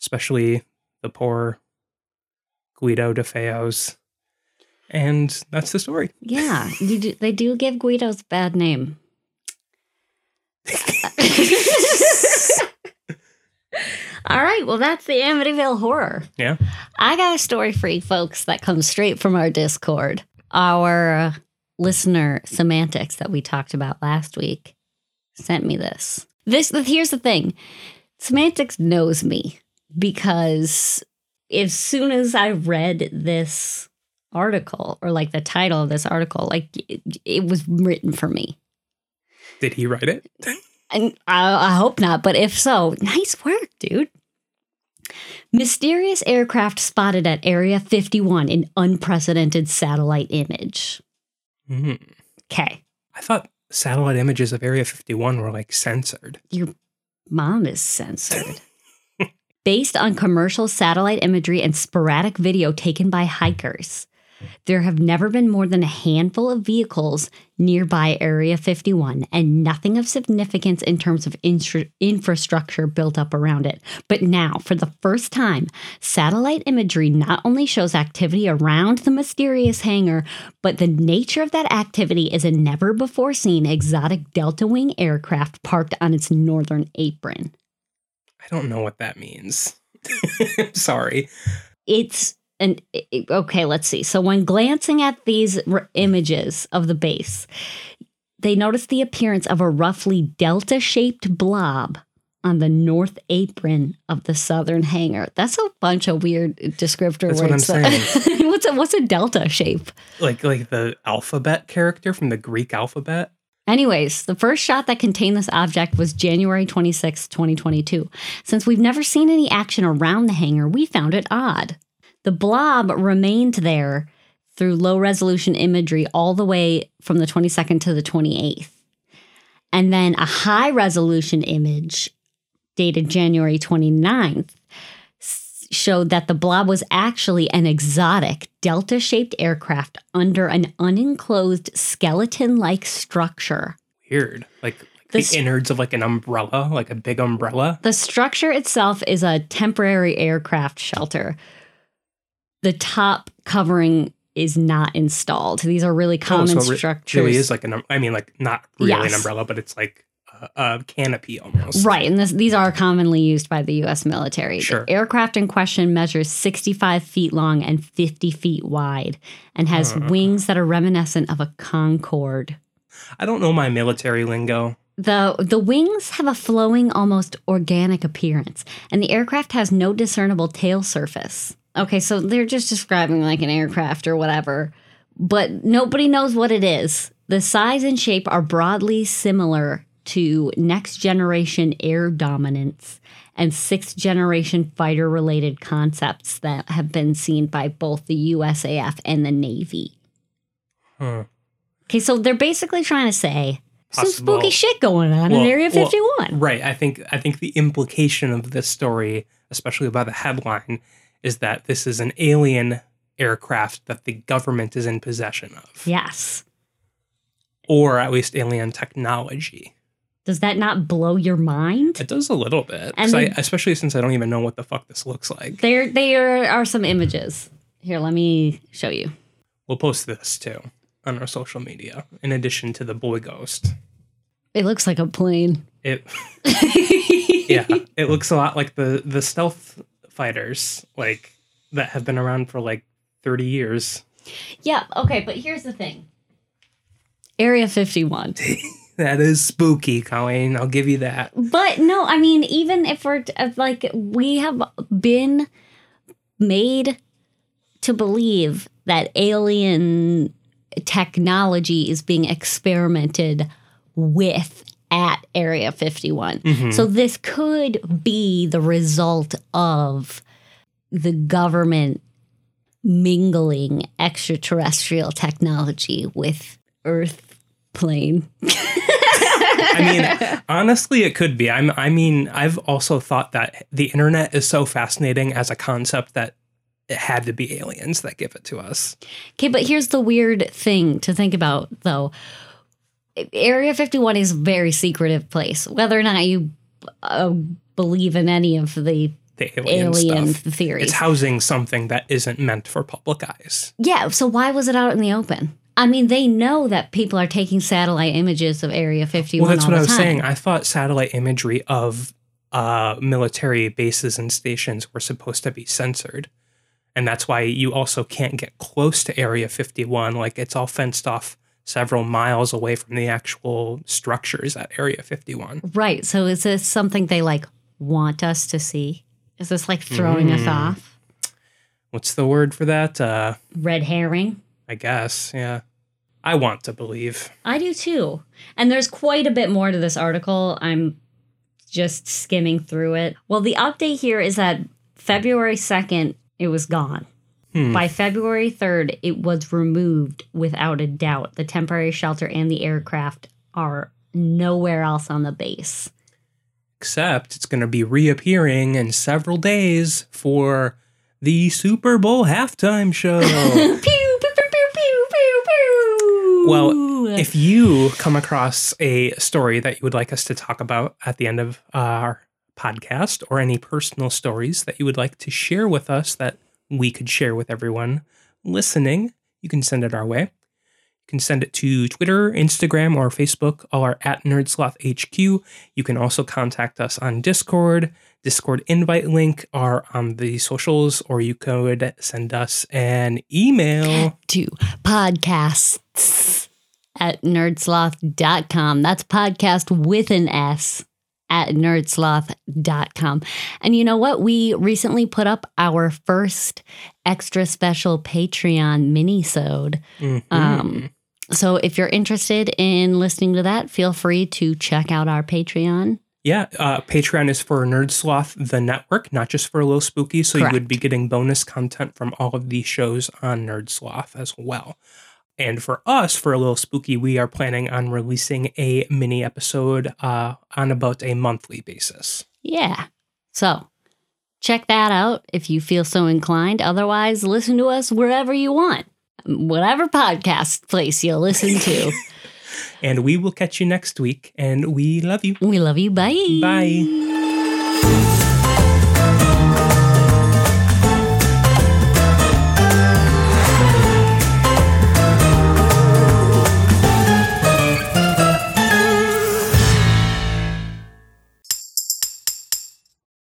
especially the poor Guido DeFeos. And that's the story. Yeah, you do, they do give Guido's a bad name. All right, well, that's the Amityville Horror. Yeah. I got a story for you folks that comes straight from our Discord. Our uh, listener, Semantics, that we talked about last week, sent me this. This here's the thing. Semantics knows me because as soon as I read this article, or like the title of this article, like it, it was written for me. Did he write it? And I, I hope not, but if so, nice work, dude. Mysterious aircraft spotted at Area fifty-one in unprecedented satellite image. Mm-hmm. Okay. I thought satellite images of Area fifty-one were like censored. Your mom is censored. Based on commercial satellite imagery and sporadic video taken by hikers, there have never been more than a handful of vehicles nearby Area fifty-one and nothing of significance in terms of instra- infrastructure built up around it. But now, for the first time, satellite imagery not only shows activity around the mysterious hangar, but the nature of that activity is a never-before-seen exotic Delta Wing aircraft parked on its northern apron. I don't know what that means. Sorry. It's... And okay, let's see. So when glancing at these r- images of the base, they noticed the appearance of a roughly delta-shaped blob on the north apron of the southern hangar. That's a bunch of weird descriptor That's words. That's what I'm saying. what's, a, what's a delta shape? Like like the alphabet character from the Greek alphabet? Anyways, the first shot that contained this object was January twenty-sixth, twenty twenty-two. Since we've never seen any action around the hangar, we found it odd. The blob remained there through low-resolution imagery all the way from the twenty-second to the twenty-eighth. And then a high-resolution image dated January twenty-ninth showed that the blob was actually an exotic delta-shaped aircraft under an unenclosed skeleton-like structure. Weird. Like... The, the innards of like an umbrella, like a big umbrella. The structure itself is a temporary aircraft shelter. The top covering is not installed. These are really common oh, so structures. It really is like an, I mean, like not really yes. an umbrella, but it's like a, a canopy almost. Right. And this, these are commonly used by the U S military. Sure. The aircraft in question measures sixty-five feet long and fifty feet wide and has uh, wings that are reminiscent of a Concorde. I don't know my military lingo. The the wings have a flowing, almost organic appearance, and the aircraft has no discernible tail surface. Okay, so they're just describing like an aircraft or whatever, but nobody knows what it is. The size and shape are broadly similar to next-generation air dominance and sixth-generation fighter-related concepts that have been seen by both the U S A F and the Navy. Huh. Okay, so they're basically trying to say... Some spooky well, shit going on well, in Area fifty-one. Well, right. I think I think the implication of this story, especially by the headline, is that this is an alien aircraft that the government is in possession of. Yes. Or at least alien technology. Does that not blow your mind? It does a little bit. And then, I, especially since I don't even know what the fuck this looks like. There, there are some images. Here, let me show you. We'll post this, too. On our social media, in addition to the boy ghost. It looks like a plane. It, yeah, it looks a lot like the, the stealth fighters, like, that have been around for, like, thirty years. Yeah, okay, but here's the thing. Area fifty-one. That is spooky, Colleen, I'll give you that. But, no, I mean, even if we're, if, like, we have been made to believe that alien... technology is being experimented with at Area fifty-one. Mm-hmm. So this could be the result of the government mingling extraterrestrial technology with Earth plane. I mean, honestly, it could be. I'm, I mean, I've also thought that the internet is so fascinating as a concept that it had to be aliens that give it to us. Okay, but here's the weird thing to think about, though. Area fifty-one is a very secretive place. Whether or not you uh, believe in any of the, the alien, alien theories. It's housing something that isn't meant for public eyes. Yeah, so why was it out in the open? I mean, they know that people are taking satellite images of Area fifty-one all the time. Well, that's what I was saying. I thought satellite imagery of uh, military bases and stations were supposed to be censored. And that's why you also can't get close to Area fifty-one. Like, it's all fenced off several miles away from the actual structures at Area fifty-one. Right. So is this something they, like, want us to see? Is this, like, throwing mm. us off? What's the word for that? Uh, Red herring? I guess, yeah. I want to believe. I do, too. And there's quite a bit more to this article. I'm just skimming through it. Well, the update here is that February second, it was gone. Hmm. By February third, it was removed without a doubt. The temporary shelter and the aircraft are nowhere else on the base. Except it's going to be reappearing in several days for the Super Bowl halftime show. Pew, pew, pew, pew, pew, pew, pew. Well, if you come across a story that you would like us to talk about at the end of our podcast, or any personal stories that you would like to share with us that we could share with everyone listening, you can send it our way. You can send it to Twitter, Instagram, or Facebook. All are at NerdSlothHQ. You can also contact us on Discord. Discord invite link are on the socials, or you could send us an email to podcasts at nerdsloth dot com. That's podcast with an S. at nerdsloth dot com. And you know what? We recently put up our first extra special Patreon mini-sode. Mm-hmm. Um, so if you're interested in listening to that, feel free to check out our Patreon. Yeah, uh, Patreon is for Nerd Sloth, the network, not just for a little spooky. So correct. You would be getting bonus content from all of these shows on Nerd Sloth as well. And for us, for a little spooky, we are planning on releasing a mini episode uh, on about a monthly basis. Yeah. So check that out if you feel so inclined. Otherwise, listen to us wherever you want, whatever podcast place you'll listen to. And we will catch you next week. And we love you. We love you. Bye. Bye.